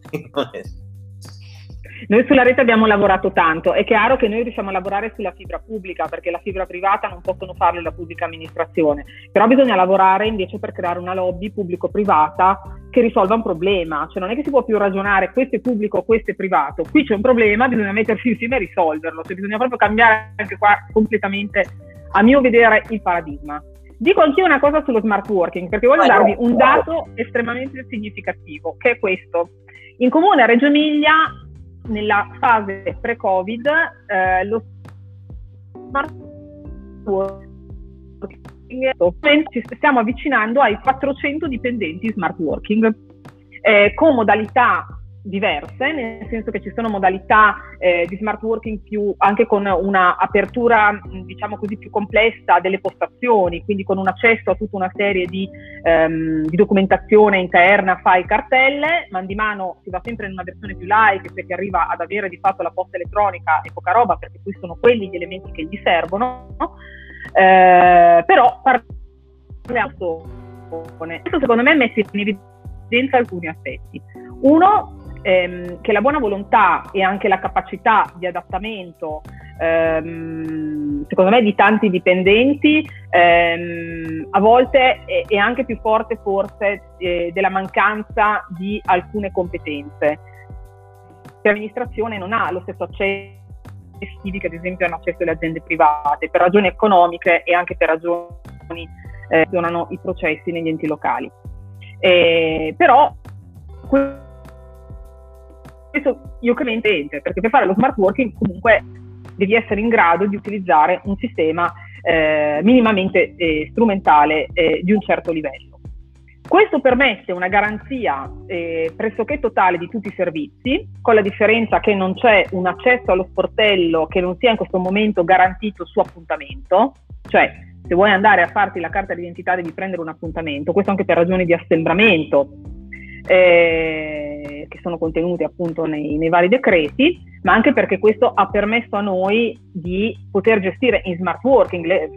Noi sulla rete abbiamo lavorato tanto, è chiaro che noi riusciamo a lavorare sulla fibra pubblica, perché la fibra privata non possono farlo la pubblica amministrazione, però bisogna lavorare invece per creare una lobby pubblico-privata che risolva un problema, cioè non è che si può più ragionare questo è pubblico, questo è privato, qui c'è un problema, bisogna mettersi insieme e risolverlo, cioè bisogna proprio cambiare anche qua completamente, a mio vedere, il paradigma. Dico anch'io una cosa sullo smart working, perché voglio darvi un dato estremamente significativo, che è questo. In comune a Reggio Emilia, nella fase pre-Covid, lo smart working, ci stiamo avvicinando ai 400 dipendenti smart working, con modalità diverse, nel senso che ci sono modalità di smart working più, anche con una apertura diciamo così più complessa delle postazioni, quindi con un accesso a tutta una serie di documentazione interna, file, cartelle, man di mano si va sempre in una versione più light, perché arriva ad avere di fatto la posta elettronica e poca roba, perché qui sono quelli gli elementi che gli servono, però questo secondo me mette in evidenza alcuni aspetti. Uno, che la buona volontà e anche la capacità di adattamento, secondo me, di tanti dipendenti, a volte è anche più forte forse della mancanza di alcune competenze. L'amministrazione non ha lo stesso accesso che ad esempio hanno accesso le aziende private, per ragioni economiche e anche per ragioni che funzionano i processi negli enti locali. Però questo io credo, perché per fare lo smart working comunque devi essere in grado di utilizzare un sistema minimamente strumentale di un certo livello. Questo permette una garanzia pressoché totale di tutti i servizi, con la differenza che non c'è un accesso allo sportello che non sia in questo momento garantito su appuntamento, cioè se vuoi andare a farti la carta d'identità devi prendere un appuntamento, questo anche per ragioni di assembramento, che sono contenute appunto nei vari decreti, ma anche perché questo ha permesso a noi di poter gestire in smart working le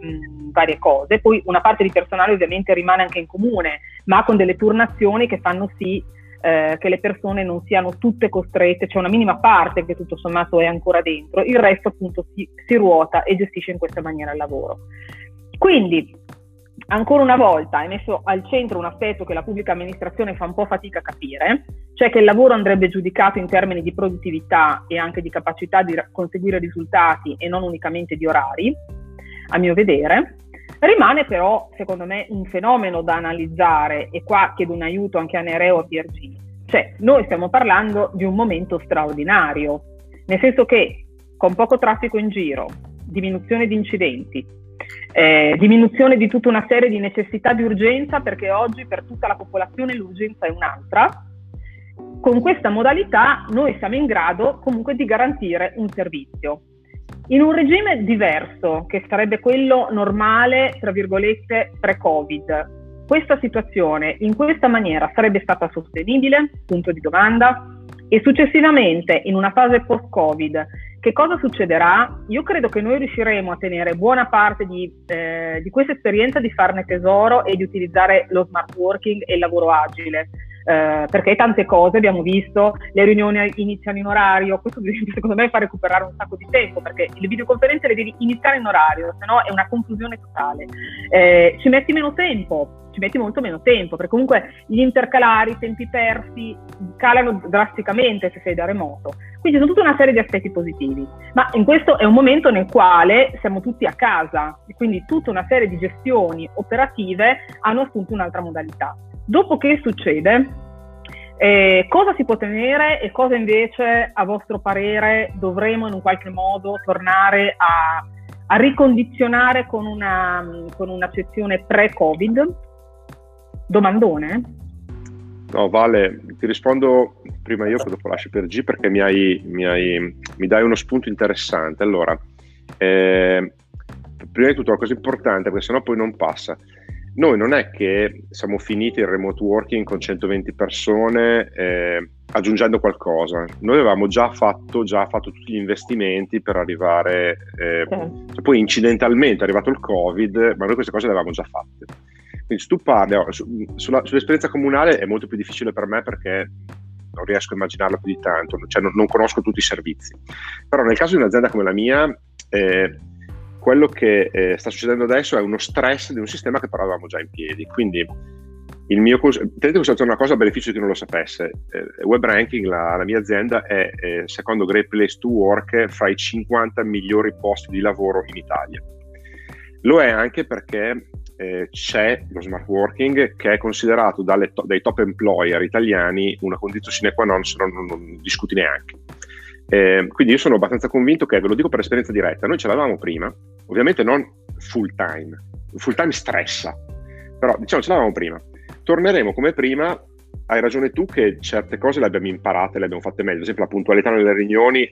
varie cose. Poi una parte di personale ovviamente rimane anche in comune, ma con delle turnazioni che fanno sì che le persone non siano tutte costrette, c'è una minima parte che tutto sommato è ancora dentro, il resto appunto si ruota e gestisce in questa maniera il lavoro. Quindi ancora una volta è messo al centro un aspetto che la pubblica amministrazione fa un po' fatica a capire, cioè che il lavoro andrebbe giudicato in termini di produttività e anche di capacità di conseguire risultati e non unicamente di orari, a mio vedere. Rimane però, secondo me, un fenomeno da analizzare, e qua chiedo un aiuto anche a Nereo e a Piergini. Cioè, noi stiamo parlando di un momento straordinario, nel senso che con poco traffico in giro, diminuzione di incidenti, diminuzione di tutta una serie di necessità di urgenza, perché oggi per tutta la popolazione l'urgenza è un'altra, con questa modalità noi siamo in grado comunque di garantire un servizio. in un regime diverso, che sarebbe quello normale, tra virgolette, pre-Covid. Questa situazione in questa maniera sarebbe stata sostenibile? Punto di domanda. E successivamente, in una fase post-Covid, che cosa succederà? Io credo che noi riusciremo a tenere buona parte di questa esperienza, di farne tesoro e di utilizzare lo smart working e il lavoro agile, perché tante cose abbiamo visto, le riunioni iniziano in orario, questo secondo me fa recuperare un sacco di tempo, perché le videoconferenze le devi iniziare in orario, se no è una confusione totale, ci metti molto meno tempo, perché comunque gli intercalari, i tempi persi calano drasticamente se sei da remoto. Quindi sono tutta una serie di aspetti positivi, ma in questo è un momento nel quale siamo tutti a casa e quindi tutta una serie di gestioni operative hanno assunto un'altra modalità. Dopo che succede, cosa si può tenere e cosa invece a vostro parere dovremo in un qualche modo tornare a ricondizionare con un'accezione pre-Covid? Domandone? No, Vale, ti rispondo prima io, poi dopo lascio per G, perché mi dai uno spunto interessante. Allora, prima di tutto una cosa importante, perché sennò poi non passa. Noi non è che siamo finiti il remote working con 120 persone aggiungendo qualcosa. Noi avevamo già fatto tutti gli investimenti per arrivare, poi incidentalmente è arrivato il Covid, ma noi queste cose le avevamo già fatte. Quindi se tu parli sull'esperienza comunale è molto più difficile per me, perché non riesco a immaginarla più di tanto, cioè non conosco tutti i servizi. Però nel caso di un'azienda come la mia, quello che sta succedendo adesso è uno stress di un sistema che però avevamo già in piedi. Quindi il mio tenete questa una cosa a beneficio di chi non lo sapesse: Web Ranking, la mia azienda, è secondo Great Place to Work fra i 50 migliori posti di lavoro in Italia. Lo è anche perché c'è lo smart working, che è considerato dai top employer italiani una condizione sine qua non, se no non discuti neanche. Quindi io sono abbastanza convinto che, ve lo dico per esperienza diretta, noi ce l'avevamo prima, ovviamente non full time stressa, però diciamo ce l'avevamo prima, torneremo come prima. Hai ragione tu che certe cose le abbiamo imparate, le abbiamo fatte meglio, ad esempio la puntualità nelle riunioni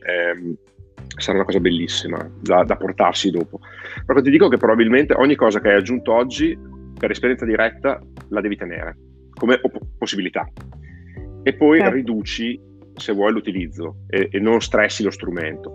sarà una cosa bellissima da portarsi dopo, però ti dico che probabilmente ogni cosa che hai aggiunto oggi per esperienza diretta la devi tenere come possibilità e poi riduci, se vuoi, l'utilizzo e non stressi lo strumento,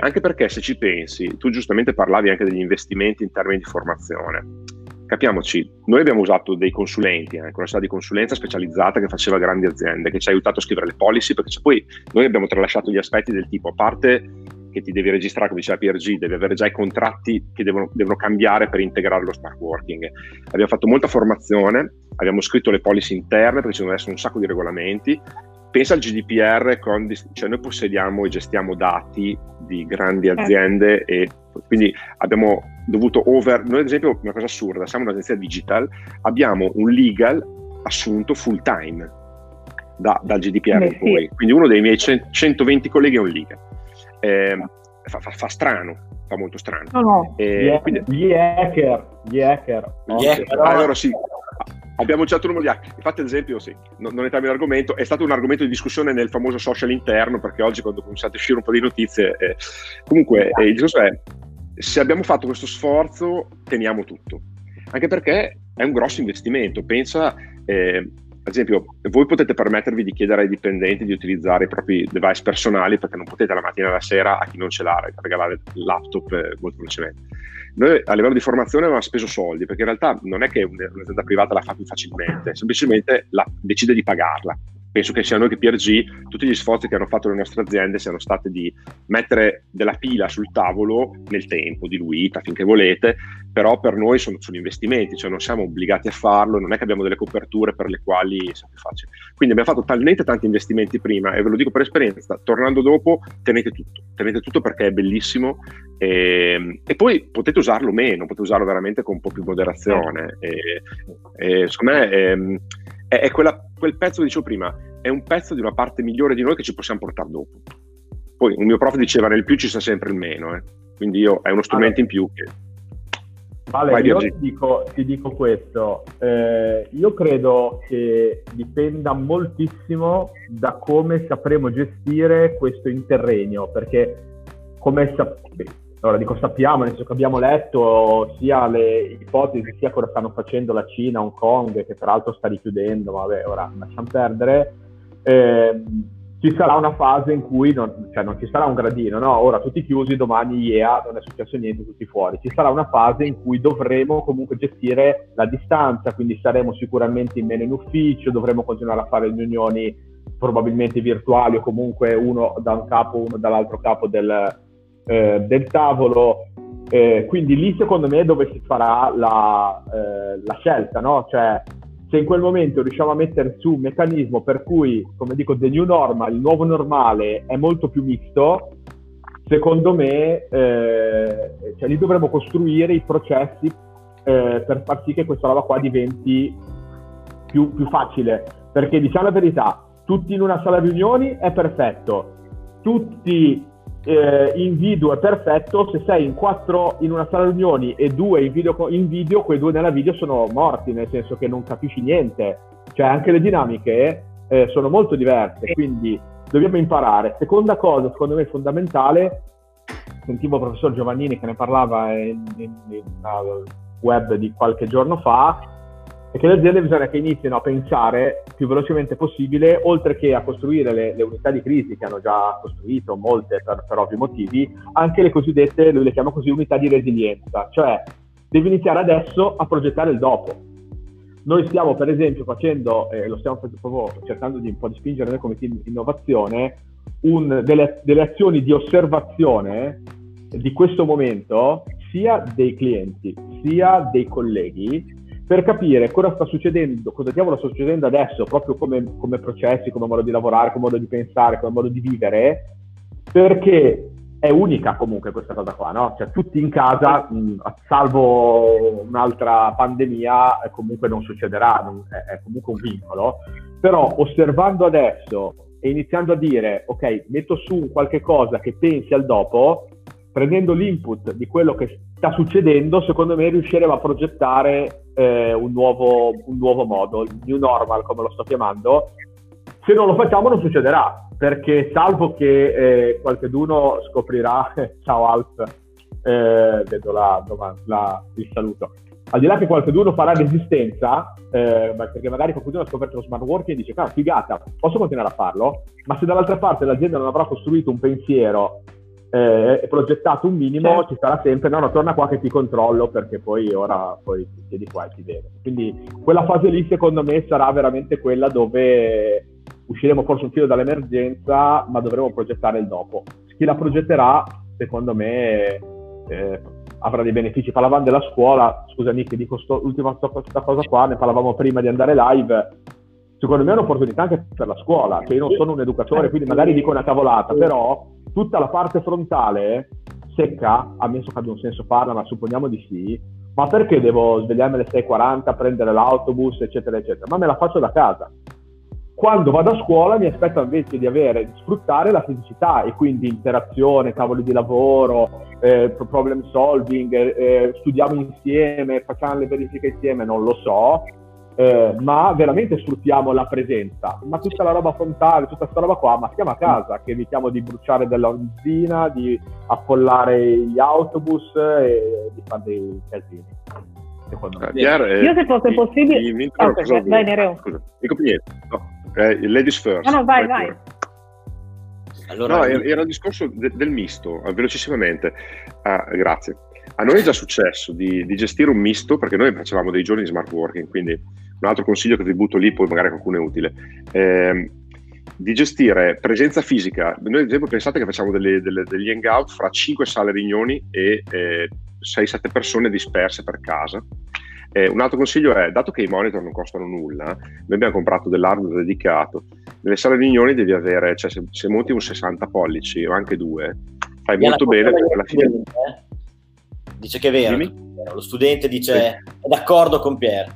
anche perché se ci pensi, tu giustamente parlavi anche degli investimenti in termini di formazione. Capiamoci, noi abbiamo usato dei consulenti, una società di consulenza specializzata che faceva grandi aziende, che ci ha aiutato a scrivere le policy, perché poi noi abbiamo tralasciato gli aspetti del tipo, a parte che ti devi registrare, come diceva Pier G, devi avere già i contratti che devono cambiare per integrare lo smart working. Abbiamo fatto molta formazione, abbiamo scritto le policy interne, perché ci sono adesso un sacco di regolamenti. Pensa al GDPR, cioè noi possediamo e gestiamo dati di grandi aziende e quindi abbiamo dovuto noi ad esempio, una cosa assurda, siamo un'agenzia digital, abbiamo un legal assunto full time dal GDPR in poi, quindi uno dei miei 120 colleghi è un legal, fa strano, fa molto strano. Gli hacker. Allora sì, abbiamo un certo numero di hack. Infatti, ad esempio, sì, non è termine l'argomento, è stato un argomento di discussione nel famoso social interno, perché oggi quando cominciate a uscire un po' di notizie, comunque il discorso è, se abbiamo fatto questo sforzo, teniamo tutto, anche perché è un grosso investimento. Pensa, ad esempio, voi potete permettervi di chiedere ai dipendenti di utilizzare i propri device personali, perché non potete la mattina e la sera, a chi non ce l'ha, regalare laptop molto velocemente. Noi a livello di formazione abbiamo speso soldi, perché in realtà non è che un'azienda privata la fa più facilmente, semplicemente decide di pagarla. Penso che sia noi che PRG, tutti gli sforzi che hanno fatto le nostre aziende siano stati di mettere della pila sul tavolo nel tempo, diluita finché volete, però per noi sono investimenti, cioè non siamo obbligati a farlo, non è che abbiamo delle coperture per le quali è sempre facile. Quindi abbiamo fatto talmente tanti investimenti prima, e ve lo dico per esperienza, tornando dopo tenete tutto perché è bellissimo, e poi potete usarlo meno, potete usarlo veramente con un po' più moderazione. E secondo me è quel pezzo che dicevo prima, è un pezzo di una parte migliore di noi che ci possiamo portare dopo. Poi un mio prof diceva, nel più ci sta sempre il meno, quindi è uno strumento in più che... Vale, io ti dico questo, io credo che dipenda moltissimo da come sapremo gestire questo interregno, perché come sappiamo, allora dico sappiamo, nel senso che abbiamo letto sia le ipotesi sia cosa stanno facendo la Cina, Hong Kong, che tra l'altro sta richiudendo, vabbè, ora lasciamo perdere, ci sarà una fase in cui non ci sarà un gradino, no? Ora tutti chiusi, domani IEA, non è successo niente, tutti fuori. Ci sarà una fase in cui dovremo comunque gestire la distanza, quindi saremo sicuramente in meno in ufficio, dovremo continuare a fare riunioni probabilmente virtuali o comunque uno da un capo, uno dall'altro capo del tavolo. Quindi lì secondo me è dove si farà la scelta, no? Cioè, se in quel momento riusciamo a mettere su un meccanismo per cui, come dico, the new normal, il nuovo normale è molto più misto, secondo me cioè lì dovremmo costruire i processi per far sì che questa roba qua diventi più facile, perché diciamo la verità, tutti in una sala riunioni è perfetto, tutti in video è perfetto, se sei in 4 in una sala riunioni e 2 in video, quei 2 nella video sono morti, nel senso che non capisci niente, cioè anche le dinamiche sono molto diverse, quindi dobbiamo imparare. Seconda cosa, secondo me fondamentale, sentivo il professor Giovannini che ne parlava in una web di qualche giorno fa, è che le aziende bisogna che inizino a pensare più velocemente possibile, oltre che a costruire le unità di crisi che hanno già costruito, molte per ovvi motivi, anche le cosiddette, lui le chiama così, unità di resilienza, cioè devi iniziare adesso a progettare il dopo. Noi stiamo per esempio facendo, lo stiamo proprio cercando di un po' di spingere noi come team innovazione, delle azioni di osservazione di questo momento, sia dei clienti, sia dei colleghi, per capire cosa sta succedendo, cosa diavolo sta succedendo adesso, proprio come processi, come modo di lavorare, come modo di pensare, come modo di vivere, perché è unica comunque questa cosa qua, no? Cioè tutti in casa, salvo un'altra pandemia, comunque non succederà, è comunque un vincolo, però osservando adesso e iniziando a dire, ok, metto su qualche cosa che pensi al dopo, prendendo l'input di quello che sta succedendo, secondo me riusciremo a progettare un nuovo modo, il new normal come lo sto chiamando. Se non lo facciamo non succederà, perché salvo che qualcheduno scoprirà ciao Alf, vedo il saluto, al di là che qualcheduno farà resistenza, perché magari qualcuno ha scoperto lo smart working e dice cavolo, figata, posso continuare a farlo, ma se dall'altra parte l'azienda non avrà costruito un pensiero e progettato un minimo, certo, ci sarà sempre no, torna qua che ti controllo, perché poi ora poi ti chiedi qua e ti vedo. Quindi quella fase lì secondo me sarà veramente quella dove usciremo forse un filo dall'emergenza, ma dovremo progettare il dopo. Chi la progetterà secondo me avrà dei benefici. Parlavamo della scuola, scusami che dico questa cosa qua, ne parlavamo prima di andare live. Secondo me è un'opportunità anche per la scuola, che io non sono un educatore, quindi magari dico una cavolata, però tutta la parte frontale secca, ammesso che abbia un senso farla, ma supponiamo di sì, ma perché devo svegliarmi alle 6:40, prendere l'autobus, eccetera, eccetera? Ma me la faccio da casa. Quando vado a scuola mi aspetto invece di sfruttare la fisicità e quindi interazione, tavoli di lavoro, problem solving, studiamo insieme, facciamo le verifiche insieme, non lo so. Ma veramente sfruttiamo la presenza, ma tutta la roba frontale, tutta questa roba qua, ma stiamo a casa, che evitiamo di bruciare della benzina, di affollare gli autobus e di fare dei casini, secondo me. Io se fosse possibile... vai Nereo. Dico niente, ladies first. No, vai. Allora, no, era il discorso del misto, velocissimamente. Ah, grazie. A noi è già successo di gestire un misto, perché noi facevamo dei giorni di smart working, quindi un altro consiglio che vi butto lì, poi magari qualcuno è utile, di gestire presenza fisica. Noi ad esempio pensate che facciamo degli hangout fra 5 sale riunioni e 6-7 persone disperse per casa. Un altro consiglio è, dato che i monitor non costano nulla, noi abbiamo comprato dell'hardware dedicato, nelle sale riunioni devi avere, cioè se monti un 60 pollici o anche 2, fai e molto bene perché alla fine... Dice che è vero, lo studente dice sì, è d'accordo con Pier.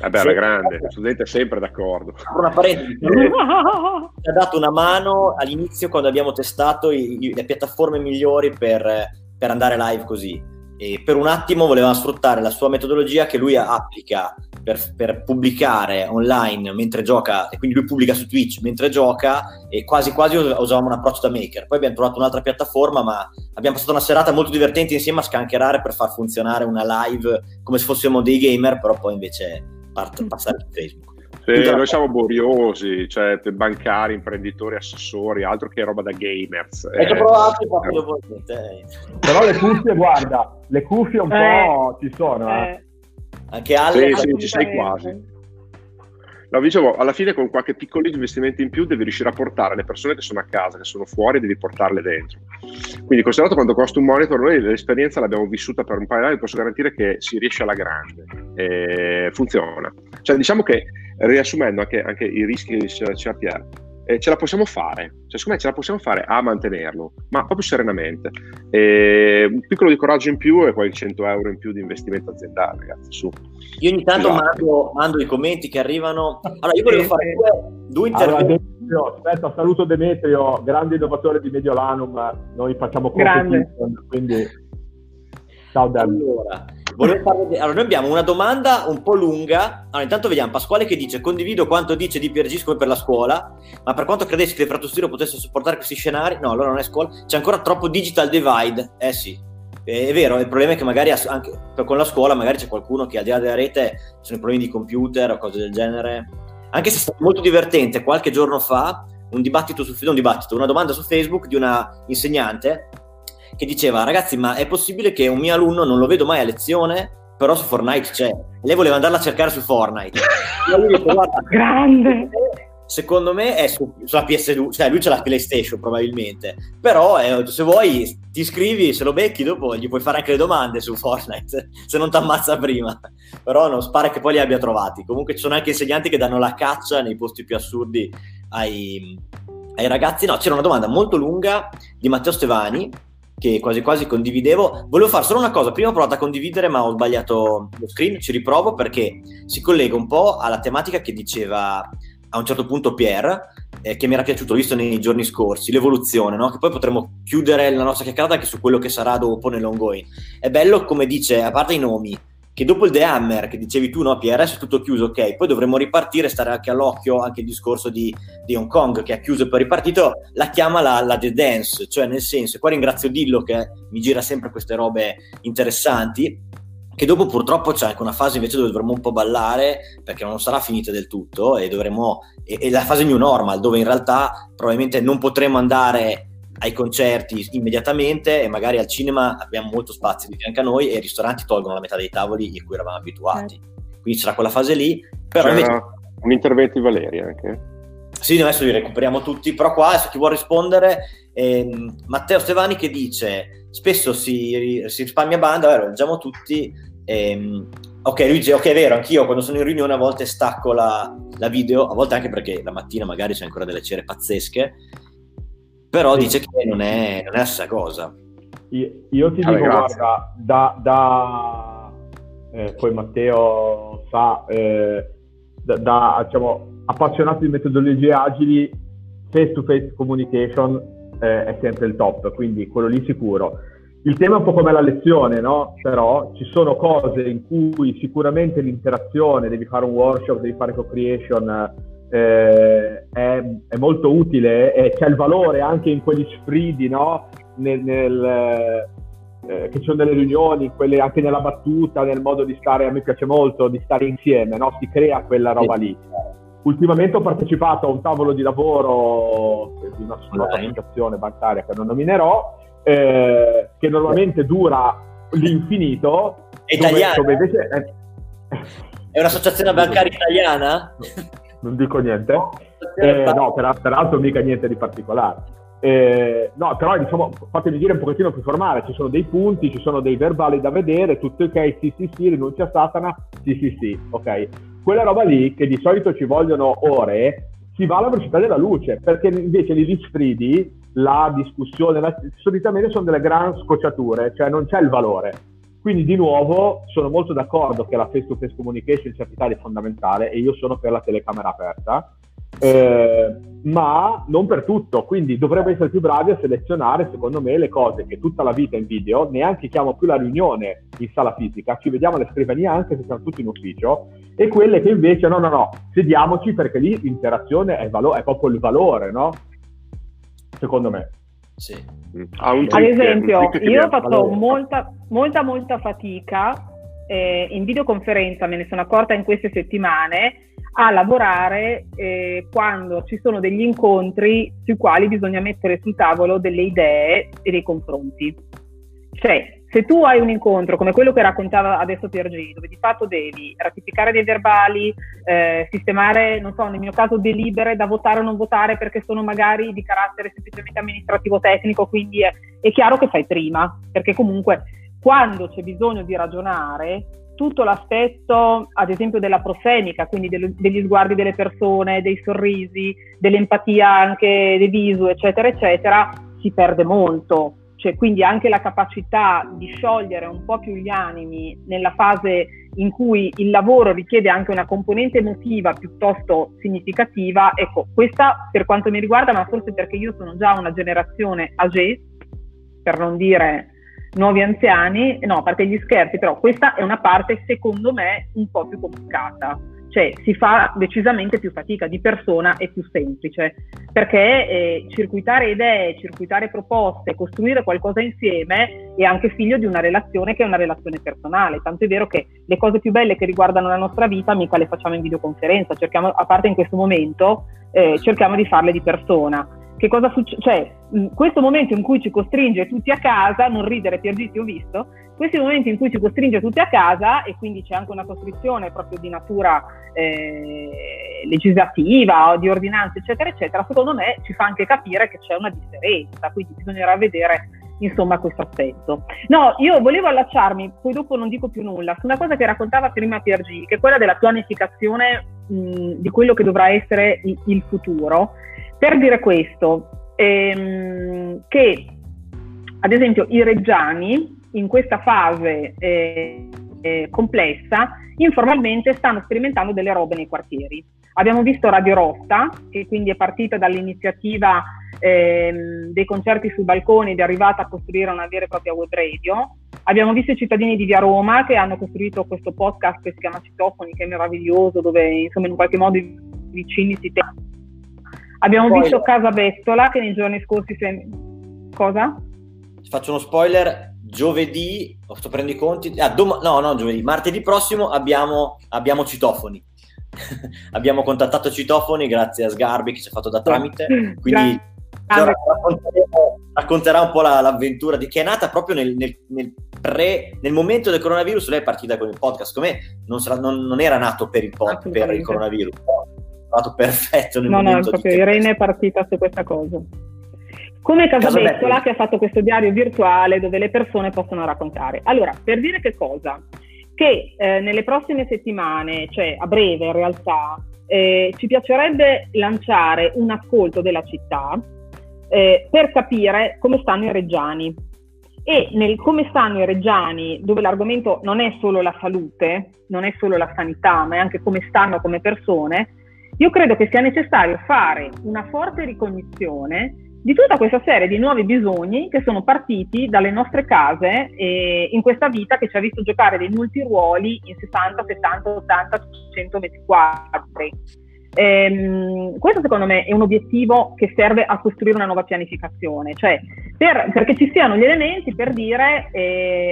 Vabbè, alla grande, lo studente è sempre d'accordo. Una parete ci ha dato una mano all'inizio quando abbiamo testato le piattaforme migliori per andare live così. E per un attimo voleva sfruttare la sua metodologia che lui applica per pubblicare online mentre gioca, e quindi lui pubblica su Twitch mentre gioca, e quasi quasi usavamo un approccio da maker. Poi abbiamo trovato un'altra piattaforma, ma abbiamo passato una serata molto divertente insieme a scancherare per far funzionare una live come se fossimo dei gamer, però poi invece passare su Facebook. Noi siamo boriosi, cioè bancari, imprenditori, assessori, altro che roba da gamers. Ho provato però le cuffie, guarda, le cuffie un po' ci sono. Anche altre. Sì, ci sei quasi. No, dicevo, alla fine con qualche piccolo investimento in più devi riuscire a portare le persone che sono a casa, che sono fuori, devi portarle dentro. Quindi considerato quanto costa un monitor, noi l'esperienza l'abbiamo vissuta per un paio di anni, posso garantire che si riesce alla grande, funziona. Cioè diciamo che, riassumendo anche i rischi di CAPR, ce la possiamo fare, cioè secondo me ce la possiamo fare a mantenerlo, ma proprio serenamente. Un piccolo di coraggio in più e poi 100 euro in più di investimento aziendale, ragazzi, su. Io ogni tanto mando i commenti che arrivano. Allora, io volevo fare due interventi. Allora, Demetrio, aspetta, saluto Demetrio, grande innovatore di Mediolanum, noi facciamo competition, quindi ciao Dario. Allora, noi abbiamo una domanda un po' lunga. Allora, intanto vediamo Pasquale che dice: condivido quanto dice di Pier Gis come per la scuola, ma per quanto credessi che l'infrastruttura potesse supportare questi scenari, no, allora non è scuola, c'è ancora troppo digital divide. Sì, è vero, il problema è che magari anche con la scuola magari c'è qualcuno che al di là della rete sono problemi di computer o cose del genere. Anche se è stato molto divertente qualche giorno fa una domanda su Facebook di una insegnante che diceva: ragazzi, ma è possibile che un mio alunno non lo vedo mai a lezione, però su Fortnite c'è? Lei voleva andarla a cercare su Fortnite. E lui dice: guarda, grande, secondo me è sulla PS2, cioè lui c'ha la PlayStation probabilmente, però se vuoi ti iscrivi, se lo becchi dopo gli puoi fare anche le domande su Fortnite, se non ti ammazza prima. Però non spara che poi li abbia trovati. Comunque ci sono anche insegnanti che danno la caccia nei posti più assurdi ai ragazzi. No, c'era una domanda molto lunga di Matteo Stevani che quasi quasi condividevo. Volevo fare solo una cosa, prima ho provato a condividere ma ho sbagliato lo screen, ci riprovo perché si collega un po' alla tematica che diceva a un certo punto Pier, che mi era piaciuto, l'ho visto nei giorni scorsi, l'evoluzione, no? Che poi potremmo chiudere la nostra chiacchierata anche su quello che sarà dopo nell'ongoing. È bello come dice, a parte i nomi, che dopo il The Hammer che dicevi tu, no, Pier, adesso è tutto chiuso, ok, poi dovremmo ripartire, stare anche all'occhio anche il discorso di Hong Kong che ha chiuso e poi ripartito, la chiama la The Dance, cioè nel senso, qua ringrazio Dillo che mi gira sempre queste robe interessanti, che dopo purtroppo c'è anche una fase invece dove dovremmo un po' ballare, perché non sarà finita del tutto e dovremo, è la fase new normal, dove in realtà probabilmente non potremo andare ai concerti immediatamente e magari al cinema abbiamo molto spazio di fianco a noi e i ristoranti tolgono la metà dei tavoli a cui eravamo abituati, quindi c'era quella fase lì. Però invece... un intervento di Valeria anche. Sì, adesso li recuperiamo tutti, però qua adesso chi vuol rispondere Matteo Stevani che dice: spesso si risparmia banda, vero, leggiamo tutti. Ok Luigi, ok, è vero, anch'io quando sono in riunione a volte stacco la video, a volte anche perché la mattina magari c'è ancora delle cere pazzesche, però dice che non è la stessa cosa. Io ti dico, guarda, poi Matteo sa, diciamo, appassionato di metodologie agili, face-to-face communication è sempre il top, quindi quello lì sicuro. Il tema è un po' come la lezione, no? Però ci sono cose in cui sicuramente l'interazione, devi fare un workshop, devi fare co-creation, è molto utile, c'è il valore anche in quegli sfridi, no? Che ci sono delle riunioni, quelle anche nella battuta, nel modo di stare, a me piace molto di stare insieme, no? Si crea quella roba lì. Ultimamente ho partecipato a un tavolo di lavoro di una associazione bancaria che non nominerò, che normalmente dura l'infinito. È italiana? Dove invece è un'associazione bancaria italiana? Non dico niente, no, peraltro mica niente di particolare, no, però diciamo, fatemi dire un pochettino più formale, ci sono dei punti, ci sono dei verbali da vedere, tutto ok, sì, rinuncia a Satana, sì, ok. Quella roba lì che di solito ci vogliono ore, si va alla velocità della luce, perché invece gli sfridi, la discussione, solitamente sono delle gran scocciature, cioè non c'è il valore. Quindi di nuovo sono molto d'accordo che la face-to-face communication in certi casi è fondamentale e io sono per la telecamera aperta. ma non per tutto, quindi dovremmo essere più bravi a selezionare, secondo me, le cose che tutta la vita in video, neanche chiamo più la riunione in sala fisica, ci vediamo alle scrivanie anche se siamo tutti in ufficio, e quelle che invece no, sediamoci, perché lì l'interazione è proprio il valore, no? Secondo me. Sì. Ad esempio, io ho fatto molta fatica in videoconferenza, me ne sono accorta in queste settimane, a lavorare quando ci sono degli incontri sui quali bisogna mettere sul tavolo delle idee e dei confronti. Cioè, se tu hai un incontro come quello che raccontava adesso Piergi, dove di fatto devi ratificare dei verbali, sistemare, non so, nel mio caso delibere da votare o non votare perché sono magari di carattere semplicemente amministrativo tecnico, quindi è chiaro che fai prima, perché comunque quando c'è bisogno di ragionare, tutto l'aspetto, ad esempio, della prosemica, quindi degli sguardi delle persone, dei sorrisi, dell'empatia anche del viso, eccetera, eccetera, si perde molto. Cioè, quindi anche la capacità di sciogliere un po' più gli animi nella fase in cui il lavoro richiede anche una componente emotiva piuttosto significativa, ecco, questa per quanto mi riguarda, ma forse perché io sono già una generazione âgée, per non dire nuovi anziani, no, a parte gli scherzi, però questa è una parte secondo me un po' più complicata. Cioè, si fa decisamente più fatica, di persona è più semplice, perché circuitare idee, circuitare proposte, costruire qualcosa insieme è anche figlio di una relazione che è una relazione personale, tanto è vero che le cose più belle che riguardano la nostra vita mica le facciamo in videoconferenza, cerchiamo, a parte in questo momento, cerchiamo di farle di persona. Che cosa succede? Cioè, questo momento in cui ci costringe tutti a casa, non ridere Piergi, ti ho visto, questi momenti in cui ci costringe tutti a casa, e quindi c'è anche una costrizione proprio di natura legislativa o di ordinanze, eccetera, eccetera, secondo me ci fa anche capire che c'è una differenza, quindi bisognerà vedere, insomma, questo aspetto. No, io volevo allacciarmi, poi dopo non dico più nulla, su una cosa che raccontava prima Piergi, che è quella della pianificazione di quello che dovrà essere il futuro. Per dire questo, che ad esempio i reggiani in questa fase complessa informalmente stanno sperimentando delle robe nei quartieri. Abbiamo visto Radio Rotta, che quindi è partita dall'iniziativa dei concerti sui balconi ed è arrivata a costruire una vera e propria web radio. Abbiamo visto i cittadini di Via Roma che hanno costruito questo podcast che si chiama Citofoni, che è meraviglioso, dove insomma in qualche modo i vicini si tengono. Abbiamo visto Casa Bettola che nei giorni scorsi cosa? Faccio uno spoiler, giovedì, sto prendendo i conti, martedì prossimo abbiamo Citofoni. Abbiamo contattato Citofoni grazie a Sgarbi che ci ha fatto da tramite, quindi racconterà un po' l'avventura che è nata proprio nel momento del coronavirus. Lei è partita con il podcast, come non era nato per il coronavirus. Perfetto nel momento, proprio Irene è partita su questa cosa, come Casabettola che ha fatto questo diario virtuale dove le persone possono raccontare. Allora, per dire che cosa? Che nelle prossime settimane, cioè a breve in realtà, ci piacerebbe lanciare un ascolto della città per capire come stanno i reggiani, e nel come stanno i reggiani, dove l'argomento non è solo la salute, non è solo la sanità, ma è anche come stanno come persone. Io credo che sia necessario fare una forte ricognizione di tutta questa serie di nuovi bisogni che sono partiti dalle nostre case in questa vita che ci ha visto giocare dei multiruoli in 60, 70, 80, 100 metri quadri. Questo secondo me è un obiettivo che serve a costruire una nuova pianificazione, cioè perché ci siano gli elementi per dire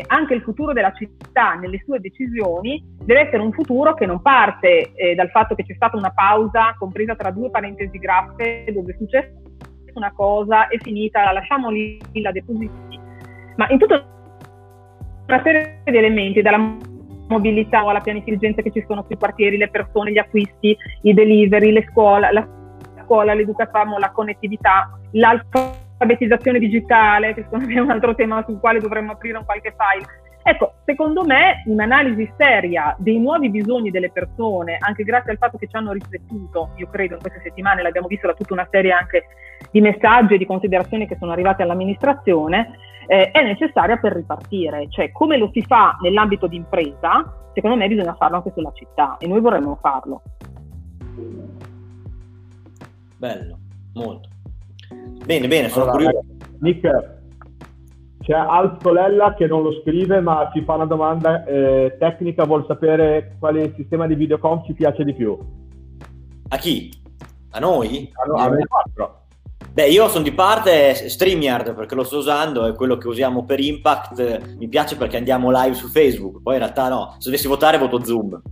anche il futuro della città nelle sue decisioni deve essere un futuro che non parte dal fatto che c'è stata una pausa compresa tra due parentesi graffe dove è successa una cosa, è finita, la lasciamo lì, la depositi, ma in tutta una serie di elementi, dalla mobilità, alla pianificenza che ci sono sui quartieri, le persone, gli acquisti, i delivery, le scuole, l'educazione, la connettività, l'alfabetizzazione digitale, che secondo me è un altro tema sul quale dovremmo aprire un qualche file. Ecco, secondo me un'analisi seria dei nuovi bisogni delle persone, anche grazie al fatto che ci hanno riflettuto, io credo in queste settimane, l'abbiamo visto da tutta una serie anche di messaggi e di considerazioni che sono arrivate all'amministrazione, è necessaria per ripartire. Cioè, come lo si fa nell'ambito di impresa, secondo me bisogna farlo anche sulla città, e noi vorremmo farlo. bello, molto. Bene, bene, sono allora, curioso. Nick, c'è Alzolella che non lo scrive, ma ci fa una domanda tecnica, vuol sapere quale sistema di videoconf ci piace di più. A chi? A noi? A noi quattro. Beh, io sono di parte StreamYard perché lo sto usando, è quello che usiamo per Impact, mi piace perché andiamo live su Facebook, poi in realtà no, se dovessi votare voto Zoom.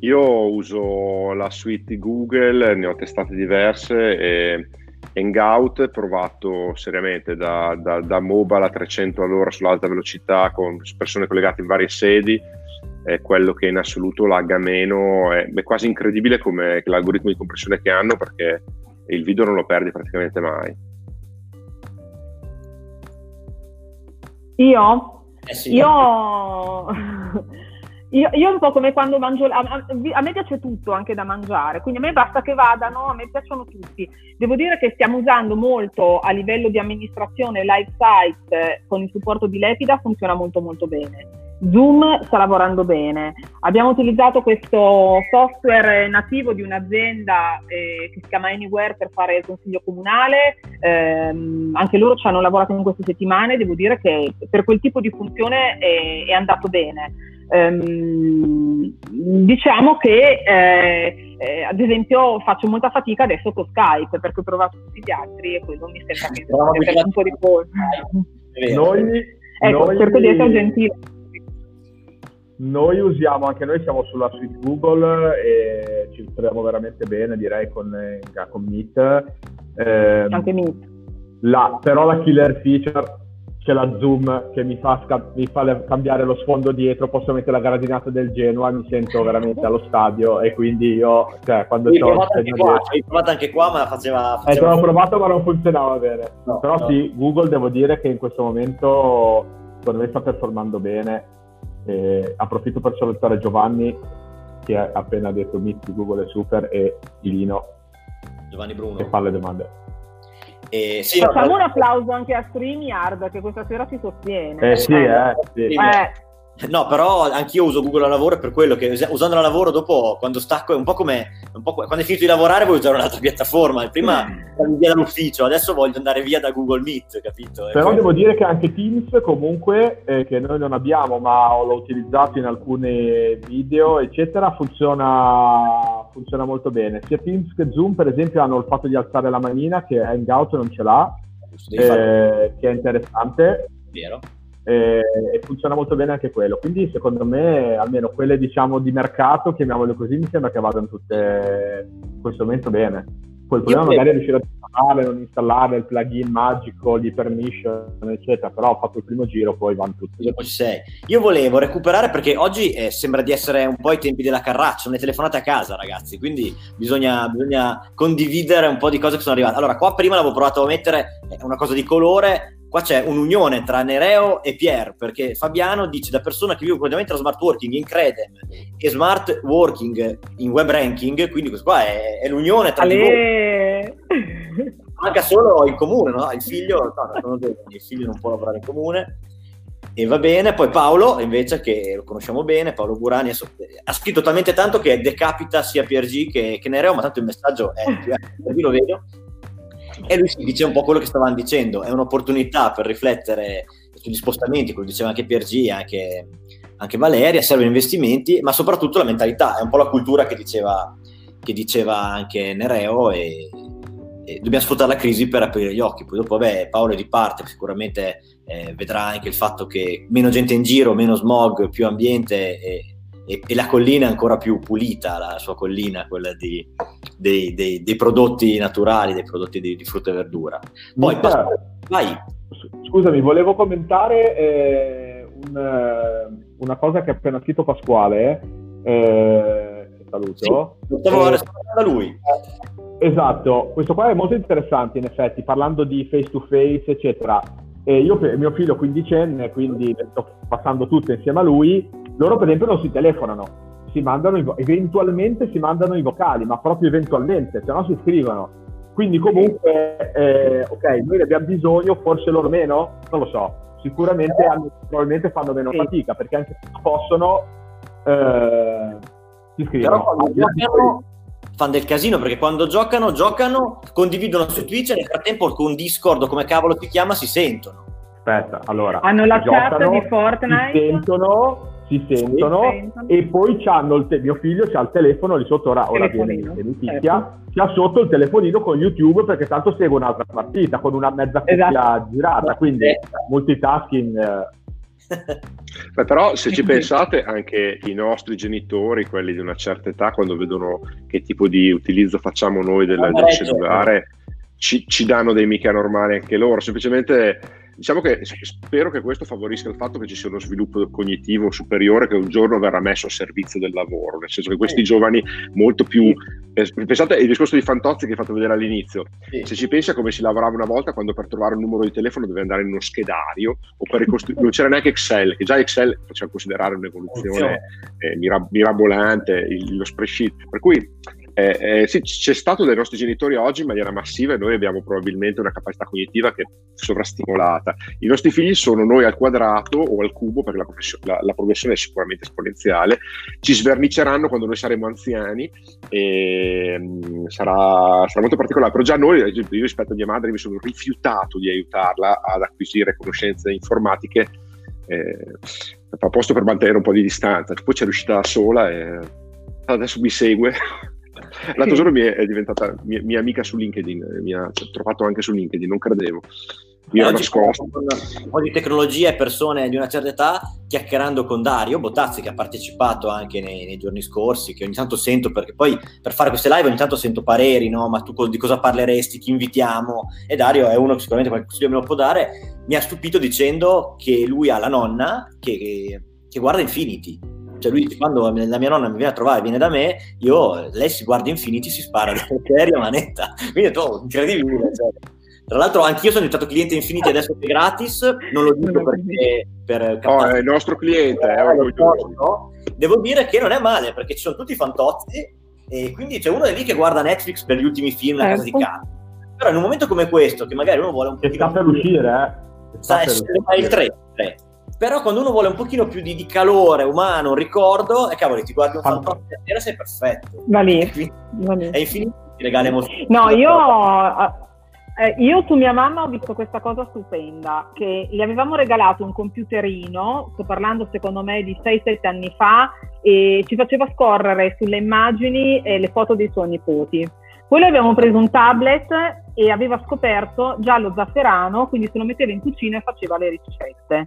Io uso la suite di Google, ne ho testate diverse e Hangout provato seriamente da mobile a 300 all'ora sull'alta velocità con persone collegate in varie sedi. È quello che in assoluto lagga meno, è quasi incredibile come l'algoritmo di compressione che hanno, perché il video non lo perdi praticamente mai. Io un po' come quando mangio, a me piace tutto anche da mangiare, quindi a me basta che vadano, a me piacciono tutti. Devo dire che stiamo usando molto a livello di amministrazione live site, con il supporto di Lepida funziona molto molto bene. Zoom sta lavorando bene. Abbiamo utilizzato questo software nativo di un'azienda che si chiama Anywhere per fare il consiglio comunale, anche loro ci hanno lavorato in queste settimane, devo dire che per quel tipo di funzione è andato bene. Diciamo che ad esempio faccio molta fatica adesso con Skype perché ho provato tutti gli altri e quello mi sembra che un po' di polso. Noi cerco di essere gentile. Noi usiamo, anche noi siamo sulla suite Google e ci troviamo veramente bene, direi, con Meet. Anche Meet. Però la killer feature c'è la Zoom che mi fa cambiare lo sfondo dietro, posso mettere la gradinata del Genoa, mi sento veramente allo stadio e quindi io, cioè, quando provato anche qua, ma faceva l'ho provato ma non funzionava bene. No. Sì, Google devo dire che in questo momento secondo me sta performando bene. Approfitto per salutare Giovanni che ha appena detto Meet di Google è super e Ilino Giovanni Bruno che fa le domande. Sì, facciamo un applauso anche a StreamYard che questa sera ci sostiene. No, però anch'io uso Google a lavoro per quello che usando a lavoro dopo quando stacco è un po' come quando è finito di lavorare vuoi usare un'altra piattaforma. Prima ero via dall'ufficio, adesso voglio andare via da Google Meet, capito? Però devo dire che anche Teams comunque, che noi non abbiamo ma l'ho utilizzato in alcuni video eccetera, funziona molto bene. Sia Teams che Zoom per esempio hanno il fatto di alzare la manina che Hangout non ce l'ha, che è interessante. Vero. E funziona molto bene anche quello, quindi secondo me almeno quelle diciamo di mercato, chiamiamole così, mi sembra che vadano tutte in questo momento bene. Poi il problema magari è riuscire a non installare il plugin magico, gli permission eccetera, però ho fatto il primo giro, poi vanno tutti. Io volevo recuperare perché oggi sembra di essere un po' ai tempi della carraccia, le telefonate a casa ragazzi, quindi bisogna condividere un po' di cose che sono arrivate. Allora qua prima l'avevo provato a mettere una cosa di colore. Qua c'è un'unione tra Nereo e Pier, perché Fabiano dice da persona che vive completamente tra smart working in Credem e smart working in Web Ranking, quindi questo qua è l'unione tra di voi. Manca solo in comune, no? Il figlio non può lavorare in comune. E va bene, poi Paolo invece che lo conosciamo bene, Paolo Gurani ha scritto talmente tanto che decapita sia Piergi che Nereo, ma tanto il messaggio è Piergi, lo vedo. E lui si dice un po' quello che stavano dicendo, è un'opportunità per riflettere sugli spostamenti, come diceva anche Piergi, anche Valeria, servono investimenti, ma soprattutto la mentalità, è un po' la cultura che diceva anche Nereo e dobbiamo sfruttare la crisi per aprire gli occhi. Poi dopo vabbè, Paolo è di parte, sicuramente vedrà anche il fatto che meno gente in giro, meno smog, più ambiente e la collina è ancora più pulita, la sua collina, quella dei prodotti naturali, dei prodotti di frutta e verdura. Poi vai. Scusami, volevo commentare una cosa che ha appena scritto Pasquale, saluto. Sì, stavo rispondendo a lui. Esatto, questo qua è molto interessante in effetti, parlando di face to face eccetera. Io mio figlio 15enne, quindi sto passando tutto insieme a lui. Loro per esempio non si telefonano, eventualmente si mandano i vocali, ma proprio eventualmente, se no si scrivono. Quindi comunque, ok, noi ne abbiamo bisogno, forse loro meno, non lo so, sicuramente probabilmente fanno meno fatica, perché anche se possono si scrivono. Però, fanno del casino, perché quando giocano, condividono su Twitch e nel frattempo con Discord, come cavolo si chiama, si sentono. Aspetta, allora hanno la chat di Fortnite, si sentono e poi c'hanno mio figlio c'ha il telefono lì sotto, ora viene mi picchia, c'ha sotto il telefonino con YouTube, perché tanto segue un'altra partita con una mezza cucchia girata, quindi multitasking. Beh, però se ci pensate, anche i nostri genitori, quelli di una certa età, quando vedono che tipo di utilizzo facciamo noi del cellulare, ci danno dei mica normali anche loro. Semplicemente diciamo che spero che questo favorisca il fatto che ci sia uno sviluppo cognitivo superiore che un giorno verrà messo a servizio del lavoro, nel senso che questi giovani molto più... pensate il discorso di Fantozzi che hai fatto vedere all'inizio, se ci pensi a come si lavorava una volta, quando per trovare un numero di telefono dovevi andare in uno schedario, o per non c'era neanche Excel, che già Excel faceva considerare un'evoluzione mirabolante, lo spreadsheet, per cui... sì, c'è stato dai nostri genitori oggi in maniera massiva, e noi abbiamo probabilmente una capacità cognitiva che è sovrastimolata. I nostri figli sono noi al quadrato o al cubo, perché la progressione è sicuramente esponenziale. Ci sverniceranno quando noi saremo anziani, e sarà molto particolare. Però già noi, io rispetto a mia madre mi sono rifiutato di aiutarla ad acquisire conoscenze informatiche, a posto per mantenere un po' di distanza. Poi c'è riuscita da sola e adesso mi segue. L'altro giorno è diventata mia amica su LinkedIn, mi ha trovato anche su LinkedIn, non credevo. Mi ha nascosto. Un po' di tecnologia e persone di una certa età, chiacchierando con Dario Bottazzi, che ha partecipato anche nei giorni scorsi, che ogni tanto sento, perché poi per fare queste live ogni tanto sento pareri, no? Ma tu di cosa parleresti? Ti invitiamo? E Dario è uno che sicuramente qualche consiglio me lo può dare. Mi ha stupito dicendo che lui ha la nonna che guarda Infinity. Cioè lui, quando la mia nonna mi viene a trovare, viene da me, lei si guarda Infinity, si spara serio manetta, quindi è incredibile, cioè. Tra l'altro anch'io sono diventato cliente Infinity adesso che è gratis, non lo dico perché è il nostro cliente, devo dire che non è male, perché ci sono tutti i fantozzi, e quindi c'è uno lì che guarda Netflix per gli ultimi film, La casa di carta. Però in un momento come questo, che magari uno vuole un po' di... sta per uscire il 3. Però quando uno vuole un pochino più di calore umano, un ricordo, cavoli, ti guardi un fantozzi e sera sei perfetto. Va lì. È infinito, ti regala emozioni. No, io su mia mamma ho visto questa cosa stupenda, che gli avevamo regalato un computerino, sto parlando secondo me di 6-7 anni fa, e ci faceva scorrere sulle immagini e le foto dei suoi nipoti. Poi noi abbiamo preso un tablet e aveva scoperto già lo zafferano, quindi se lo metteva in cucina e faceva le ricette.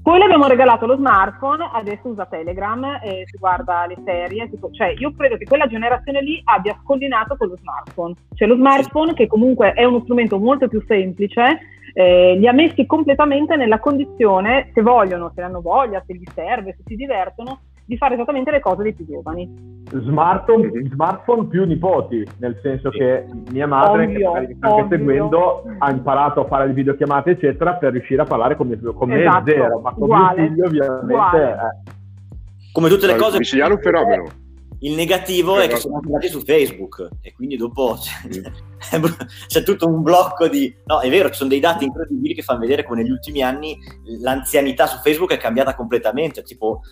Poi le abbiamo regalato lo smartphone, adesso usa Telegram e si guarda le serie, cioè io credo che quella generazione lì abbia scollinato con lo smartphone, cioè lo smartphone, che comunque è uno strumento molto più semplice, li ha messi completamente nella condizione, se vogliono, se hanno voglia, se gli serve, se si divertono, di fare esattamente le cose dei più giovani. Smartphone più nipoti, nel senso che mia madre, che mi sta anche seguendo, ha imparato a fare le videochiamate eccetera per riuscire a parlare con me è zero, ma con mio figlio ovviamente come tutte le cose, un fenomeno. Il negativo è che sono andati su Facebook e quindi dopo c'è tutto un blocco di... No, è vero, ci sono dei dati incredibili che fanno vedere come negli ultimi anni l'anzianità su Facebook è cambiata completamente, tipo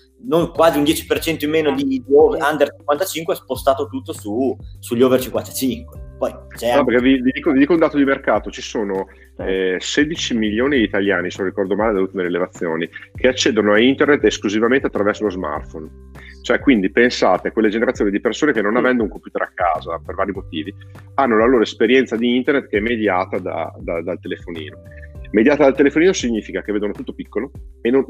quasi un 10% in meno di under 55 è spostato tutto sugli over 55. Poi c'è perché vi dico un dato di mercato, ci sono 16 milioni di italiani, se non ricordo male dalle ultime rilevazioni, che accedono a internet esclusivamente attraverso lo smartphone. Cioè, quindi pensate, quelle generazioni di persone che non avendo un computer a casa per vari motivi hanno la loro esperienza di internet che è mediata dal telefonino. Mediata dal telefonino significa che vedono tutto piccolo e non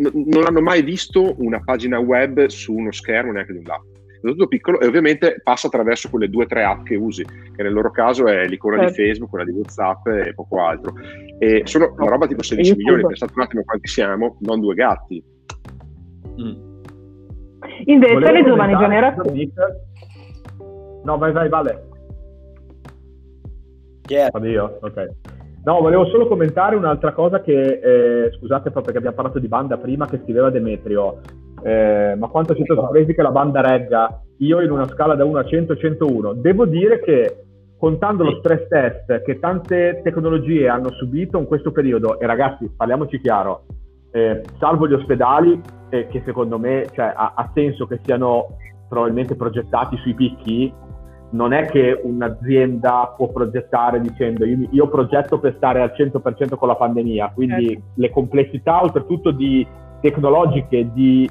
hanno mai visto una pagina web su uno schermo, neanche di un laptop. Tutto piccolo, e ovviamente passa attraverso quelle 2 o 3 app che usi, che nel loro caso è l'icona di Facebook, quella di WhatsApp e poco altro, e sono una roba tipo 16 milioni, pensate un attimo quanti siamo, non 2 gatti. Invece le giovani generazioni... No, vai Vale. Addio, ok. No, volevo solo commentare un'altra cosa che, scusate proprio perché abbiamo parlato di banda prima, che scriveva Demetrio. Ma quanto siete sorpresi che la banda regga? Io in una scala da 1 a 100, 101. Devo dire che contando lo stress test che tante tecnologie hanno subito in questo periodo, e ragazzi parliamoci chiaro, salvo gli ospedali, che secondo me, cioè, ha senso che siano probabilmente progettati sui picchi, non è che un'azienda può progettare dicendo io progetto per stare al 100% con la pandemia, quindi le complessità oltretutto di tecnologiche di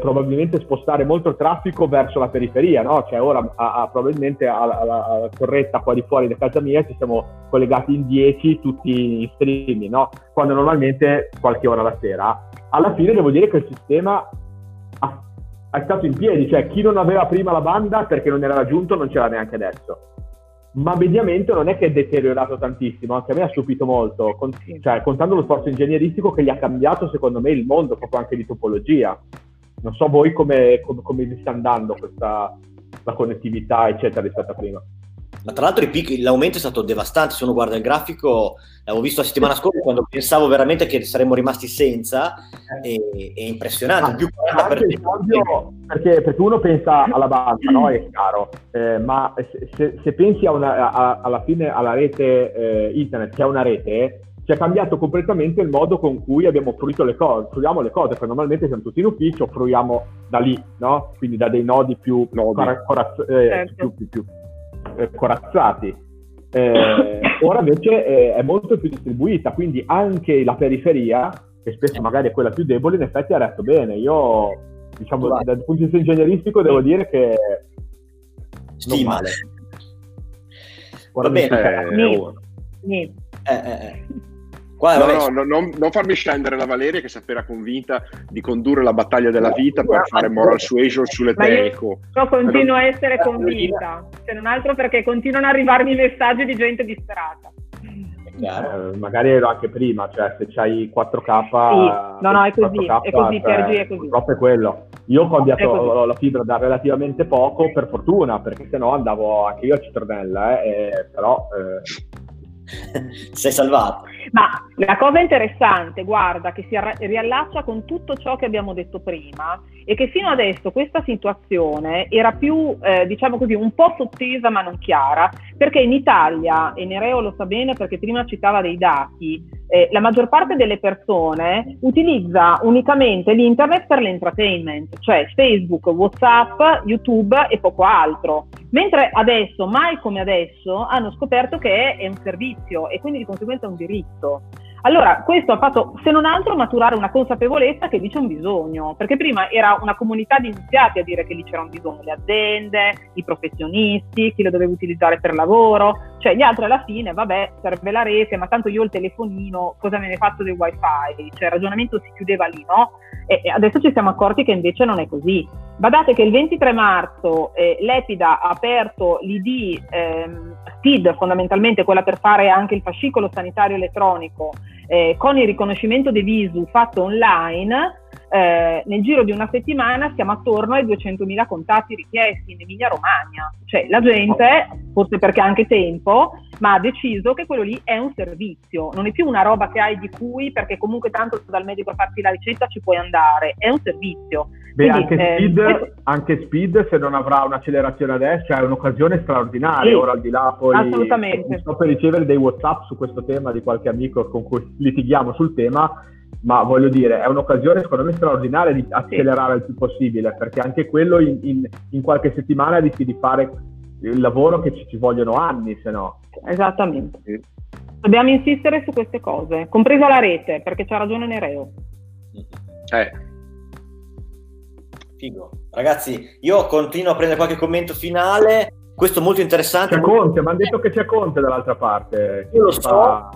probabilmente spostare molto il traffico verso la periferia, no? Cioè ora probabilmente alla corretta qua di fuori da casa mia ci siamo collegati in 10 tutti in streaming, no? Quando normalmente qualche ora la sera. Alla fine devo dire che il sistema è stato in piedi, cioè chi non aveva prima la banda perché non era raggiunto non ce l'ha neanche adesso, ma mediamente non è che è deteriorato tantissimo, anche a me ha stupito molto, cioè contando lo sforzo ingegneristico che gli ha cambiato secondo me il mondo proprio anche di topologia. Non so voi come vi sta andando la connettività eccetera rispetto a prima. Ma tra l'altro l'aumento è stato devastante. Se uno guarda il grafico, l'avevo visto la settimana scorsa quando pensavo veramente che saremmo rimasti senza, è impressionante. Più 40%. Perché uno pensa alla banca, no? È caro, ma se pensi alla fine alla rete internet, che è una rete, ci è cambiato completamente il modo con cui abbiamo fruito le cose, fruiamo le cose, perché normalmente siamo tutti in ufficio, fruiamo da lì, no? Quindi da dei nodi più corazzati. Ora invece è molto più distribuita, quindi anche la periferia, che spesso magari è quella più debole, in effetti ha reato bene. Io, diciamo, dal punto di vista ingegneristico devo dire che non male. Ora va bene. Non farmi scendere la Valeria, che si era convinta di condurre la battaglia della vita per fare moral suasion sulle teco. Io continuo a essere convinta, se non altro perché continuano ad arrivarmi messaggi di gente disperata. Magari ero anche prima, cioè se c'hai 4K, sì. No, è così, Pier G, è così. Purtroppo è quello. Io ho cambiato la fibra da relativamente poco, per fortuna, perché sennò andavo anche io a citronella, però... sei salvato. Ma la cosa interessante, guarda, che si riallaccia con tutto ciò che abbiamo detto prima, è che fino adesso questa situazione era più, diciamo così, un po' sottesa ma non chiara, perché in Italia, e Nereo lo sa bene perché prima citava dei dati, la maggior parte delle persone utilizza unicamente l'internet per l'entertainment, cioè Facebook, WhatsApp, YouTube e poco altro, mentre adesso, mai come adesso, hanno scoperto che è un servizio e quindi di conseguenza è un diritto. Allora, questo ha fatto, se non altro, maturare una consapevolezza che lì c'è un bisogno, perché prima era una comunità di iniziati a dire che lì c'era un bisogno, le aziende, i professionisti, chi lo doveva utilizzare per lavoro, cioè gli altri alla fine, vabbè, serve la rete, ma tanto io ho il telefonino, cosa me ne faccio del wifi? Cioè il ragionamento si chiudeva lì, no? E adesso ci siamo accorti che invece non è così. Badate che il 23 marzo Lepida ha aperto l'ID STID, fondamentalmente quella per fare anche il fascicolo sanitario elettronico, con il riconoscimento dei visu fatto online. Nel giro di una settimana siamo attorno ai 200.000 contatti richiesti in Emilia-Romagna, cioè la gente, forse perché ha anche tempo, ma ha deciso che quello lì è un servizio, non è più una roba che hai di cui, perché comunque tanto dal medico a farti la ricetta ci puoi andare, è un servizio. Beh, quindi, anche Speed, se non avrà un'accelerazione adesso, è un'occasione straordinaria, sì, ora al di là poi assolutamente. Sto per ricevere dei WhatsApp su questo tema di qualche amico con cui litighiamo sul tema, ma voglio dire, è un'occasione secondo me straordinaria di accelerare il più possibile, perché anche quello in qualche settimana rischi di fare il lavoro che ci vogliono anni, se no. Esattamente. Sì. Dobbiamo insistere su queste cose, compresa la rete, perché c'ha ragione Nereo. Figo. Ragazzi, io continuo a prendere qualche commento finale, questo è molto interessante. C'è Conte, mi hanno detto che c'è Conte dall'altra parte. Io lo so.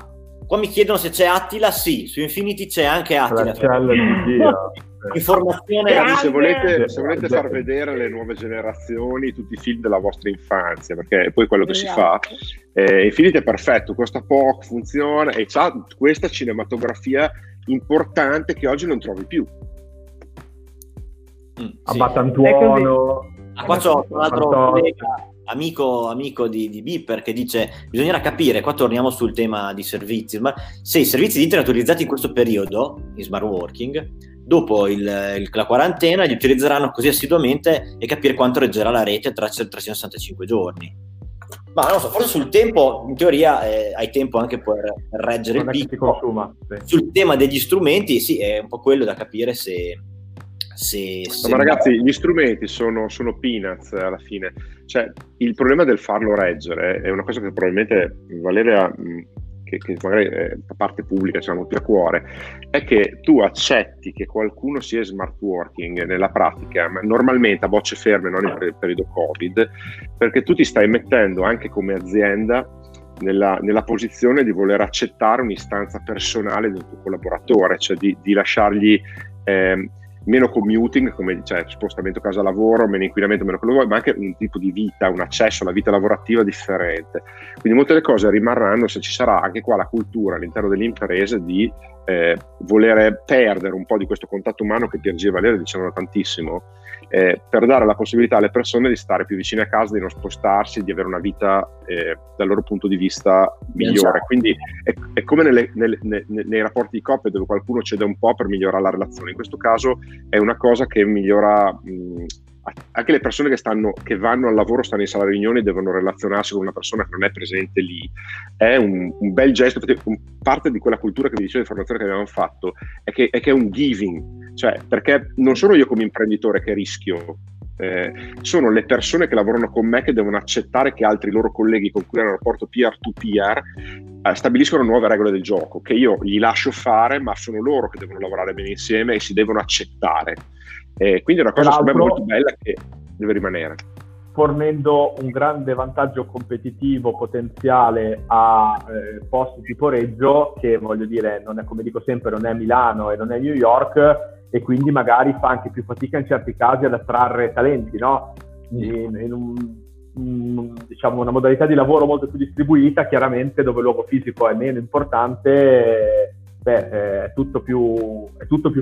Qua mi chiedono se c'è Attila, sì, su Infinity c'è anche Attila. Informazione. Se volete far vedere alle nuove generazioni tutti i film della vostra infanzia, perché è poi quello che si fa, Infinity è perfetto, costa poco, funziona e ha questa cinematografia importante che oggi non trovi più. A Battantuono. Ah, qua c'ho un altro collega, amico di Bipper, che dice bisognerà capire, qua torniamo sul tema di servizi, ma se i servizi di internet utilizzati in questo periodo, in smart working, dopo la quarantena li utilizzeranno così assiduamente e capire quanto reggerà la rete tra 365 giorni. Ma non so, forse sul tempo, in teoria hai tempo anche per reggere il picco. Sul tema degli strumenti, sì, è un po' quello da capire se... se... Ma ragazzi, gli strumenti sono peanuts alla fine, cioè il problema del farlo reggere è una cosa che probabilmente Valeria, che magari la parte pubblica ce l'hanno più a cuore, è che tu accetti che qualcuno sia smart working nella pratica, ma normalmente a bocce ferme, non in periodo Covid, perché tu ti stai mettendo anche come azienda nella posizione di voler accettare un'istanza personale del tuo collaboratore, cioè di lasciargli meno commuting, come cioè, spostamento casa-lavoro, meno inquinamento, meno quello che vuoi, ma anche un tipo di vita, un accesso alla vita lavorativa differente. Quindi molte delle cose rimarranno, se ci sarà anche qua la cultura all'interno delle imprese di volere perdere un po' di questo contatto umano, che Pier Giorgio e Valeria dicevano tantissimo, per dare la possibilità alle persone di stare più vicine a casa, di non spostarsi, di avere una vita dal loro punto di vista migliore. Quindi è come nei rapporti di coppia, dove qualcuno cede un po' per migliorare la relazione. In questo caso è una cosa che migliora anche le persone che vanno al lavoro, stanno in sala riunione e devono relazionarsi con una persona che non è presente lì. È un bel gesto, perché parte di quella cultura che vi dicevo di formazione che abbiamo fatto è che è un giving, cioè perché non sono io come imprenditore che rischio, sono le persone che lavorano con me che devono accettare che altri loro colleghi con cui hanno un rapporto peer-to-peer stabiliscono nuove regole del gioco, che io gli lascio fare, ma sono loro che devono lavorare bene insieme e si devono accettare. Quindi è una cosa secondo me molto bella che deve rimanere, fornendo un grande vantaggio competitivo potenziale a posti tipo Reggio, che voglio dire, non è, come dico sempre, non è Milano e non è New York, e quindi magari fa anche più fatica in certi casi ad attrarre talenti, no? Diciamo una modalità di lavoro molto più distribuita, chiaramente, dove il luogo fisico è meno importante. È tutto più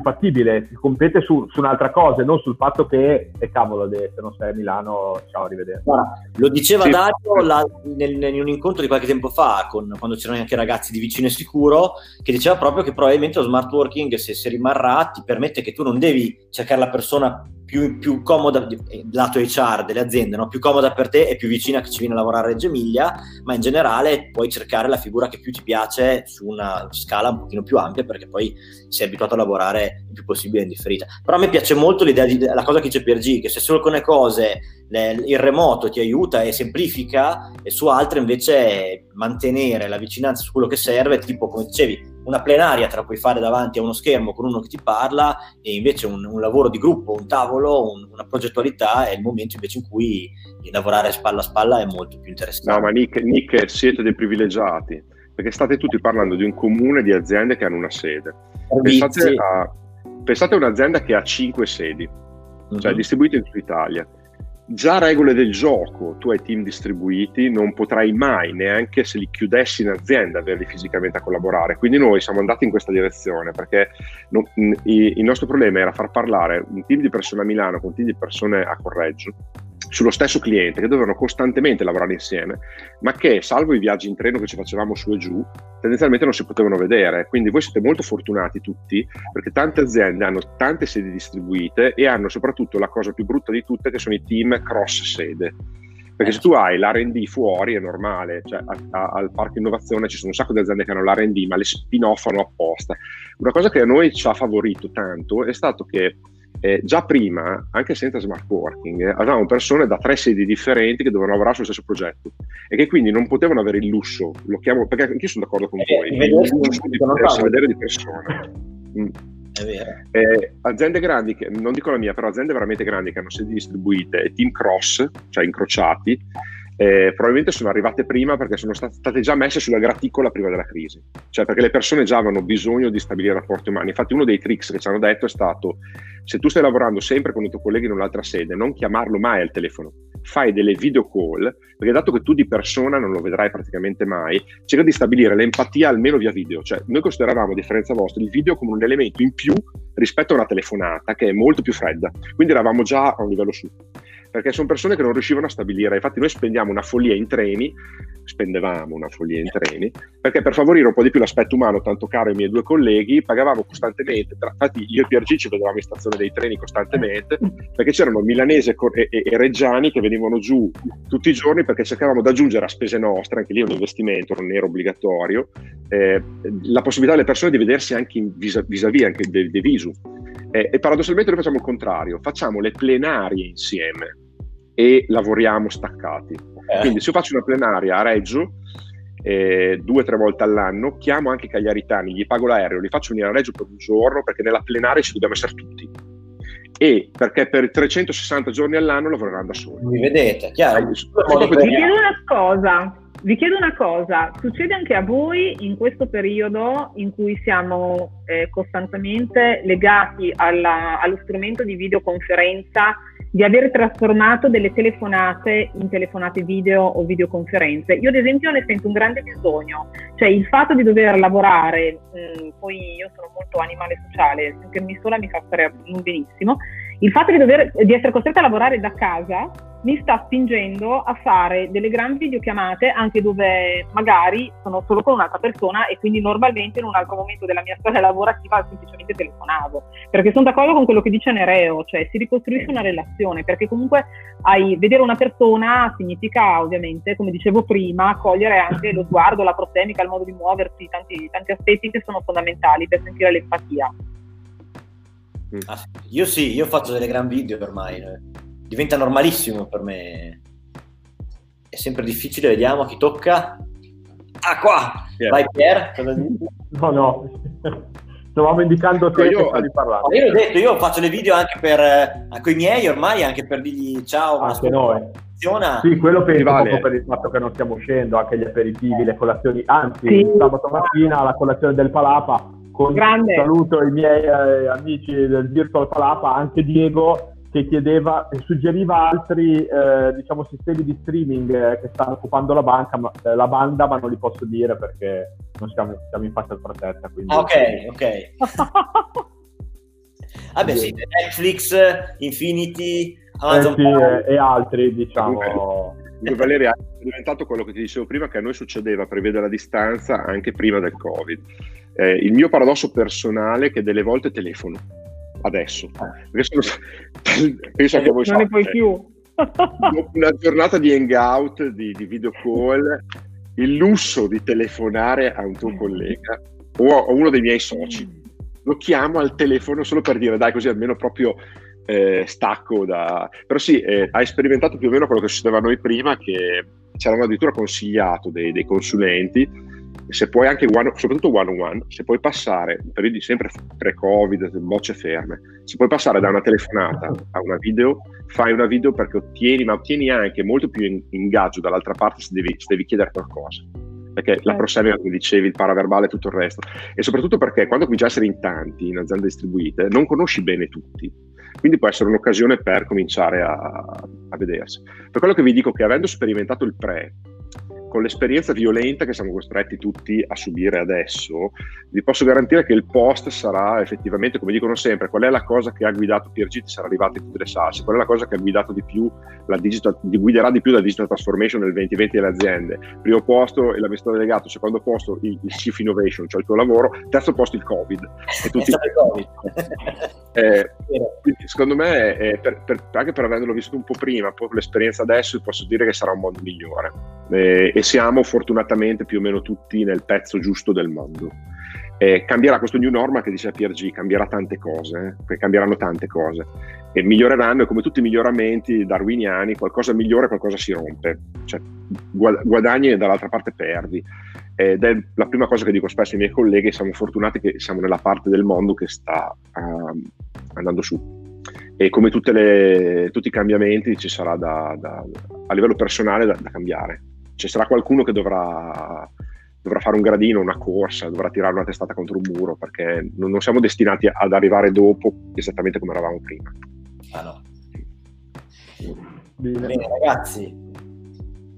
fattibile, si compete su un'altra cosa, non sul fatto che cavolo, se non sei a Milano, ciao, arrivederci. Lo diceva sì, Dario in un incontro di qualche tempo fa, quando c'erano anche ragazzi di Vicino e Sicuro, che diceva proprio che probabilmente lo smart working, se rimarrà, ti permette che tu non devi cercare la persona più comoda, lato HR delle aziende, no? Più comoda per te e più vicina, che ci viene a lavorare a Reggio Emilia, ma in generale puoi cercare la figura che più ti piace su una scala un pochino più ampia, perché poi sei abituato a lavorare il più possibile indifferita. Però a me piace molto l'idea la cosa che dice Pier G, che se su alcune cose il remoto ti aiuta e semplifica, e su altre invece mantenere la vicinanza su quello che serve, tipo come dicevi, una plenaria te la puoi fare davanti a uno schermo con uno che ti parla, e invece un lavoro di gruppo, un tavolo, una progettualità è il momento invece in cui lavorare spalla a spalla è molto più interessante. No, ma Nick, siete dei privilegiati, perché state tutti parlando di un comune di aziende che hanno una sede. Pensate a un'azienda che ha 5 sedi, cioè distribuite in tutta Italia. Già regole del gioco, tu hai team distribuiti, non potrai mai, neanche se li chiudessi in azienda, averli fisicamente a collaborare. Quindi noi siamo andati in questa direzione, perché il nostro problema era far parlare un team di persone a Milano con un team di persone a Correggio sullo stesso cliente, che dovevano costantemente lavorare insieme, ma che, salvo i viaggi in treno che ci facevamo su e giù, tendenzialmente non si potevano vedere. Quindi voi siete molto fortunati tutti, perché tante aziende hanno tante sedi distribuite e hanno soprattutto la cosa più brutta di tutte, che sono i team cross sede. Perché se tu hai l'R&D fuori è normale, cioè al Parco Innovazione ci sono un sacco di aziende che hanno l'R&D, ma le spinoffano apposta. Una cosa che a noi ci ha favorito tanto è stato che già prima, anche senza smart working, avevamo persone da 3 sedi differenti che dovevano lavorare sullo stesso progetto e che quindi non potevano avere il lusso, lo chiamo, perché anch'io sono d'accordo con voi, vedere di persona. È vero. Aziende grandi, che non dico la mia, però aziende veramente grandi che hanno sedi distribuite e team cross, cioè incrociati, probabilmente sono arrivate prima perché sono state già messe sulla graticola prima della crisi, cioè perché le persone già avevano bisogno di stabilire rapporti umani. Infatti uno dei tricks che ci hanno detto è stato: se tu stai lavorando sempre con i tuoi colleghi in un'altra sede, non chiamarlo mai al telefono, fai delle video call, perché dato che tu di persona non lo vedrai praticamente mai, cerca di stabilire l'empatia almeno via video. Cioè noi consideravamo, a differenza vostra, il video come un elemento in più rispetto a una telefonata, che è molto più fredda, quindi eravamo già a un livello su, perché sono persone che non riuscivano a stabilire. Infatti noi spendiamo una follia in treni spendevamo una follia in treni, perché per favorire un po' di più l'aspetto umano tanto caro ai miei due colleghi pagavamo costantemente, infatti io e Pier G ci vedevamo in stazione dei treni costantemente, perché c'erano milanesi e reggiani che venivano giù tutti i giorni, perché cercavamo di aggiungere a spese nostre, anche lì è un investimento, non era obbligatorio, la possibilità alle persone di vedersi anche in vis-à-vis anche de visu, e paradossalmente noi facciamo il contrario, facciamo le plenarie insieme e lavoriamo staccati. Quindi se io faccio una plenaria a Reggio 2 o 3 volte all'anno, chiamo anche i cagliaritani, gli pago l'aereo, li faccio venire a Reggio per un giorno, perché nella plenaria ci dobbiamo essere tutti, e perché per 360 giorni all'anno lavoreranno da soli. Mi vedete, chiaro? Vi chiedo una cosa, succede anche a voi in questo periodo in cui siamo costantemente legati allo strumento di videoconferenza, di aver trasformato delle telefonate in telefonate video o videoconferenze? Io ad esempio ne sento un grande bisogno, cioè il fatto di dover lavorare, poi io sono molto animale sociale, che mi sola mi fa stare benissimo, il fatto di essere costretta a lavorare da casa mi sta spingendo a fare delle grandi videochiamate, anche dove magari sono solo con un'altra persona, e quindi normalmente in un altro momento della mia storia lavorativa semplicemente telefonavo, perché sono d'accordo con quello che dice Nereo, cioè si ricostruisce una relazione, perché comunque vedere una persona significa ovviamente, come dicevo prima, cogliere anche lo sguardo, la prostemica, il modo di muoversi, tanti aspetti che sono fondamentali per sentire l'empatia. Io faccio delle gran video ormai, diventa normalissimo per me, è sempre difficile. Vediamo chi tocca. Qua vai Pier, cosa dici? No stavamo indicando te, io di parlare. Io ho detto, io faccio le video anche per coi miei ormai, anche per dirgli ciao, anche noi funziona. Sì, quello per il fatto che non stiamo uscendo, anche gli aperitivi, le colazioni, anzi sì. Sabato mattina alla colazione del Palapa, con grande saluto i miei amici del Virtual Palapa, anche Diego che chiedeva e suggeriva altri sistemi di streaming che stanno occupando la banda, ma non li posso dire perché non siamo in faccia al protesta, quindi ok vabbè sì, Netflix, Infinity, Amazon e altri, diciamo. Valeria, è diventato quello che ti dicevo prima, che a noi succedeva, prevede la distanza, anche prima del Covid. Il mio paradosso personale è che delle volte telefono adesso, perché penso che voi non ne puoi più. Dopo una giornata di hangout, di video call, il lusso di telefonare a un tuo collega o a uno dei miei soci, lo chiamo al telefono solo per dire dai, così almeno proprio stacco da... Però sì, hai sperimentato più o meno quello che succedeva a noi prima, che ci avevano addirittura consigliato dei consulenti, se puoi anche soprattutto one on one, se puoi passare in periodi sempre pre-covid, bocce ferme, se puoi passare da una telefonata a una video, fai una video, perché ottieni anche molto più ingaggio dall'altra parte, se devi chiedere qualcosa, perché la prossima, come dicevi, il paraverbale e tutto il resto, e soprattutto perché quando cominci a essere in tanti in aziende distribuite non conosci bene tutti, quindi può essere un'occasione per cominciare a vedersi. Per quello che vi dico, che avendo sperimentato il pre con l'esperienza violenta che siamo costretti tutti a subire adesso, vi posso garantire che il post sarà effettivamente, come dicono sempre, qual è la cosa che ha guidato Pier G, ti sarà arrivata in tutte le salse, qual è la cosa che ha guidato di più guiderà di più la digital transformation nel 2020 delle aziende. Primo posto è l'amministratore delegato, secondo posto il chief innovation, cioè il tuo lavoro, terzo posto il Covid. E tutti il Covid. Secondo me, anche per averlo vissuto un po' prima, poi con l'esperienza adesso, posso dire che sarà un mondo migliore. E siamo fortunatamente più o meno tutti nel pezzo giusto del mondo. Cambierà questo new normal che dice Pier G, cambierà tante cose, cambieranno tante cose e miglioreranno, e come tutti i miglioramenti darwiniani, qualcosa migliore, qualcosa si rompe, cioè guadagni e dall'altra parte perdi, ed è la prima cosa che dico spesso ai miei colleghi: siamo fortunati che siamo nella parte del mondo che sta andando su, e come tutti i cambiamenti ci sarà a livello personale da cambiare, ci sarà qualcuno che dovrà fare un gradino, una corsa, dovrà tirare una testata contro un muro, perché non siamo destinati ad arrivare dopo esattamente come eravamo prima. No. Bene ragazzi,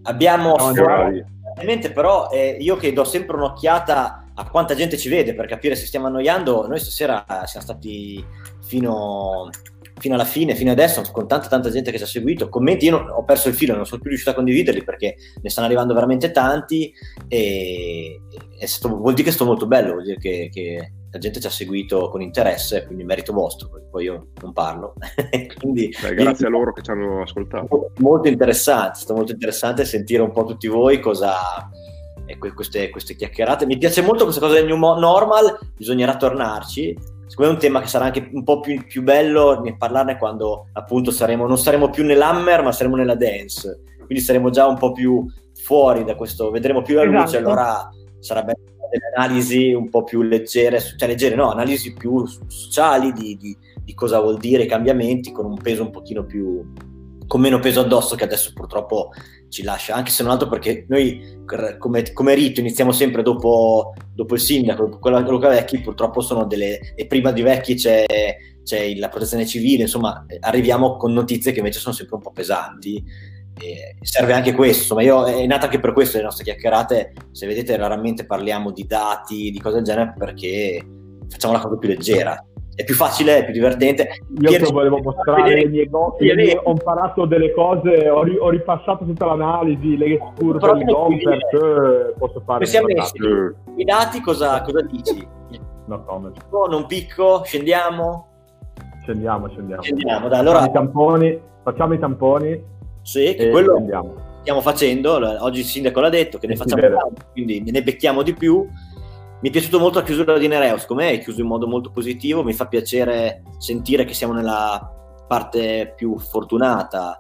abbiamo ovviamente, però io che do sempre un'occhiata a quanta gente ci vede per capire se stiamo annoiando, noi stasera siamo stati fino fino alla fine, fino adesso, con tanta gente che ci ha seguito. Commenti, io ho perso il filo, non sono più riuscito a condividerli perché ne stanno arrivando veramente tanti, e vuol dire che sto molto bello, vuol dire che la gente ci ha seguito con interesse, quindi merito vostro, perché poi io non parlo. Quindi, grazie a loro che ci hanno ascoltato. Molto interessante, è stato molto interessante sentire un po' tutti voi queste chiacchierate. Mi piace molto questa cosa del new normal, bisognerà tornarci. Secondo me è un tema che sarà anche un po' più bello parlarne quando appunto non saremo più nell'hammer, ma saremo nella dance, quindi saremo già un po' più fuori da questo, vedremo più la luce. Allora sarà bello delle analisi un po' più leggere, analisi più sociali di cosa vuol dire i cambiamenti, con un peso un pochino più, con meno peso addosso che adesso purtroppo ci lascia, anche se non altro perché noi come rito iniziamo sempre dopo il sindaco, quello che vecchi purtroppo sono delle, e prima di vecchi c'è la protezione civile, insomma arriviamo con notizie che invece sono sempre un po' pesanti, e serve anche questo, ma è nata anche per questo le nostre chiacchierate, se vedete raramente parliamo di dati, di cose del genere, perché facciamo la cosa più leggera. È più facile, è più divertente. Io ti volevo mostrare le mie cose, ho imparato delle cose, ho ripassato tutta l'analisi, le curve di DOM, perché posso fare. Siamo messi, i dati cosa dici? No, picco, non picco, scendiamo. Dai, allora facciamo i tamponi. Sì, che quello stiamo facendo. Oggi il sindaco l'ha detto che ne facciamo tanti, quindi ne becchiamo di più. Mi è piaciuto molto la chiusura di Nereo, secondo me è chiuso in modo molto positivo, mi fa piacere sentire che siamo nella parte più fortunata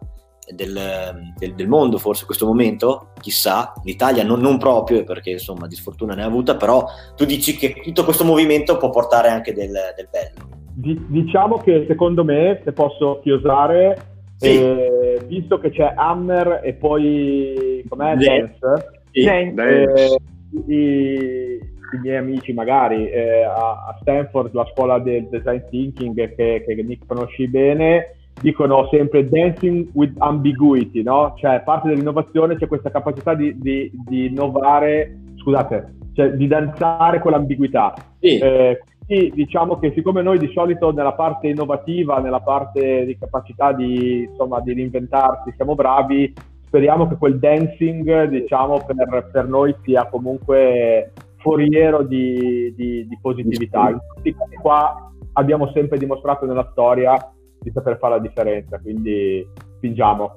del mondo, forse in questo momento, chissà, l'Italia non proprio, perché insomma di sfortuna ne ha avuta, però tu dici che tutto questo movimento può portare anche del bello. Diciamo che secondo me, se posso chiosare, sì. Visto che c'è Hammer e poi com'è? Dance. I miei amici magari a Stanford, la scuola del design thinking che Nick conosci bene, dicono sempre dancing with ambiguity, no? Cioè parte dell'innovazione c'è questa capacità di innovare, di danzare con l'ambiguità. Sì. Quindi diciamo che siccome noi di solito nella parte innovativa, nella parte di capacità di reinventarsi siamo bravi, speriamo che quel dancing per noi sia comunque foriero di positività. Qua abbiamo sempre dimostrato nella storia di saper fare la differenza, quindi spingiamo.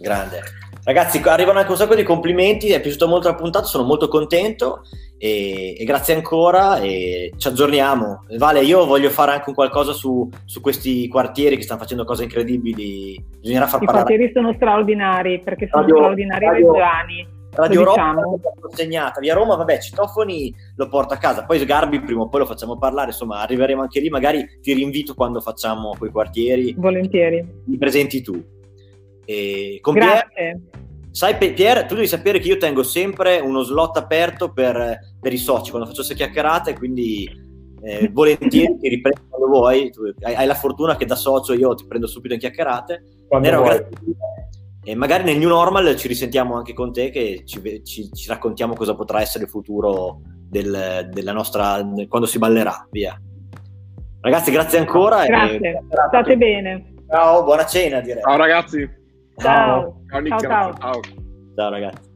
Grande. Ragazzi, arrivano anche un sacco di complimenti, è piaciuta molto la puntata, sono molto contento e grazie ancora e ci aggiorniamo. Vale, io voglio fare anche un qualcosa su questi quartieri che stanno facendo cose incredibili, bisognerà far parlare. I quartieri sono straordinari perché sono straordinari reggiani. Radio Europa l'ho consegnata, via Roma, vabbè, Citofoni lo porta a casa, poi Sgarbi prima o poi lo facciamo parlare, insomma arriveremo anche lì, magari ti rinvito quando facciamo quei quartieri. Volentieri. Mi presenti tu. E con grazie. Pier, tu devi sapere che io tengo sempre uno slot aperto per i soci, quando faccio queste chiacchierate, quindi volentieri ti riprendo quando vuoi, tu hai la fortuna che da socio io ti prendo subito in chiacchierate. E magari nel new normal ci risentiamo anche con te, che ci raccontiamo cosa potrà essere il futuro della nostra, quando si ballerà, via. Ragazzi, grazie ancora. Grazie, state bene. Ciao, buona cena direi. Ciao ragazzi. Ciao. Ciao ragazzi.